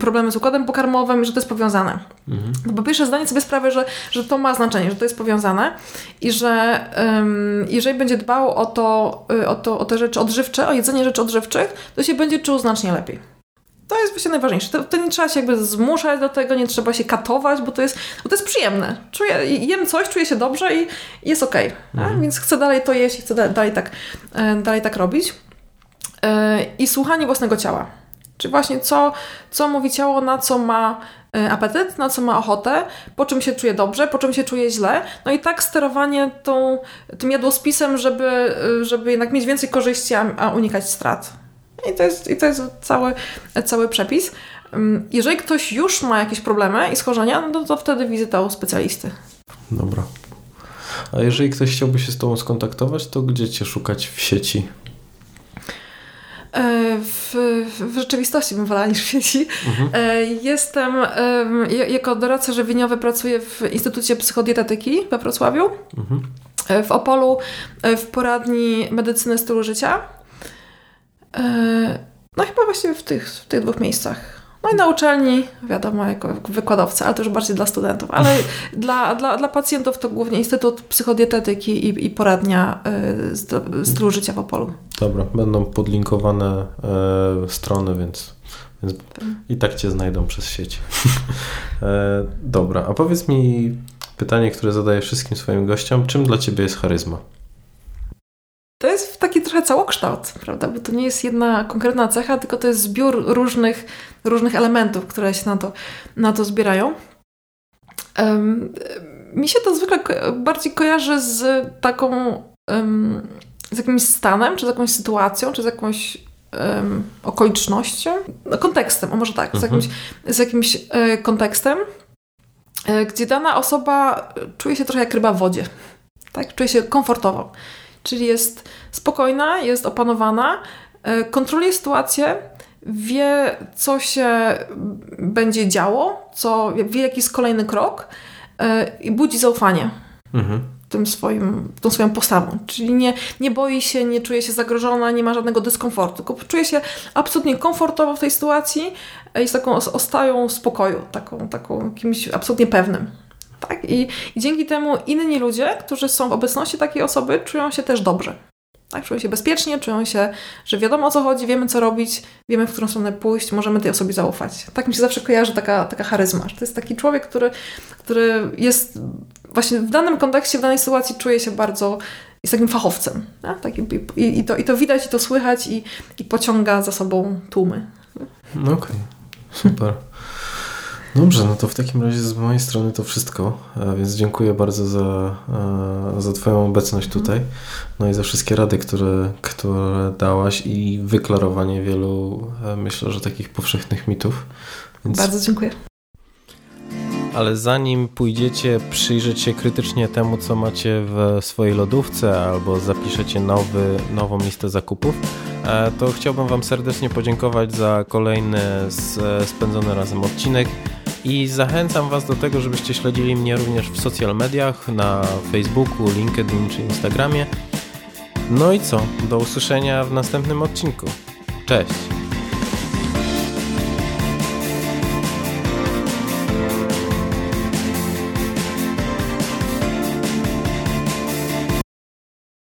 problemy z układem pokarmowym, że to jest powiązane. Mhm. Bo pierwsze zdanie sobie sprawia, że to ma znaczenie, że to jest powiązane i że jeżeli będzie dbało o te rzeczy odżywcze, o jedzenie rzeczy odżywczych, to się będzie czuł znacznie lepiej. To jest właśnie najważniejsze. To nie trzeba się jakby zmuszać do tego, nie trzeba się katować, bo to jest przyjemne. Jem coś, czuję się dobrze i jest okej. Mhm. Więc chcę dalej to jeść i chcę dalej tak robić. I słuchanie własnego ciała. Czyli właśnie co mówi ciało, na co ma apetyt, na co ma ochotę, po czym się czuje dobrze, po czym się czuje źle. No i tak sterowanie tym jadłospisem, żeby jednak mieć więcej korzyści, a unikać strat. I to jest cały przepis. Jeżeli ktoś już ma jakieś problemy i schorzenia, no to wtedy wizyta u specjalisty. Dobra. A jeżeli ktoś chciałby się z Tobą skontaktować, to gdzie Cię szukać w sieci? W rzeczywistości bym wolała niż w sieci. Mhm. Jestem jako doradca żywieniowy, pracuję w Instytucie Psychodietetyki we Wrocławiu, mhm. w Opolu, w Poradni Medycyny Stylu Życia. No chyba właśnie w tych dwóch miejscach. No i na uczelni, wiadomo, jako wykładowca, ale to już bardziej dla studentów, ale dla pacjentów to głównie Instytut Psychodietetyki i Poradnia Stylu Życia w Opolu. Dobra, będą podlinkowane strony, więc i tak Cię znajdą przez sieć. Dobra, a powiedz mi pytanie, które zadaję wszystkim swoim gościom. Czym dla Ciebie jest charyzma? To jest taki trochę całokształt, prawda? Bo to nie jest jedna konkretna cecha, tylko to jest zbiór różnych elementów, które się na to zbierają. Mi się to zwykle bardziej kojarzy z taką, z jakimś stanem, czy z jakąś sytuacją, czy z jakąś okolicznością, kontekstem, o może tak, mhm. z jakimś kontekstem, gdzie dana osoba czuje się trochę jak ryba w wodzie, tak? Czuje się komfortowo. Czyli jest spokojna, jest opanowana, kontroluje sytuację, wie, co się będzie działo, wie, jaki jest kolejny krok i budzi zaufanie tą swoją postawą. Czyli nie boi się, nie czuje się zagrożona, nie ma żadnego dyskomfortu, tylko czuje się absolutnie komfortowo w tej sytuacji, jest taką ostoją spokoju, taką kimś absolutnie pewnym. Tak? I dzięki temu inni ludzie, którzy są w obecności takiej osoby, czują się też dobrze. Tak? Czują się bezpiecznie, czują się, że wiadomo o co chodzi, wiemy co robić, wiemy w którą stronę pójść, możemy tej osobie zaufać. Tak mi się zawsze kojarzy taka charyzma. To jest taki człowiek, który jest właśnie w danym kontekście, w danej sytuacji czuje się bardzo, jest takim fachowcem. Tak? I to widać, i to słychać, i pociąga za sobą tłumy. No okej, super. Dobrze, no to w takim razie z mojej strony to wszystko, więc dziękuję bardzo za Twoją obecność tutaj, no i za wszystkie rady, które dałaś i wyklarowanie wielu, myślę, że takich powszechnych mitów. Więc... Bardzo dziękuję. Ale zanim pójdziecie przyjrzeć się krytycznie temu, co macie w swojej lodówce albo zapiszecie nową listę zakupów, to chciałbym Wam serdecznie podziękować za kolejny spędzony razem odcinek. I zachęcam Was do tego, żebyście śledzili mnie również w social mediach, na Facebooku, LinkedIn czy Instagramie. No i co? Do usłyszenia w następnym odcinku. Cześć!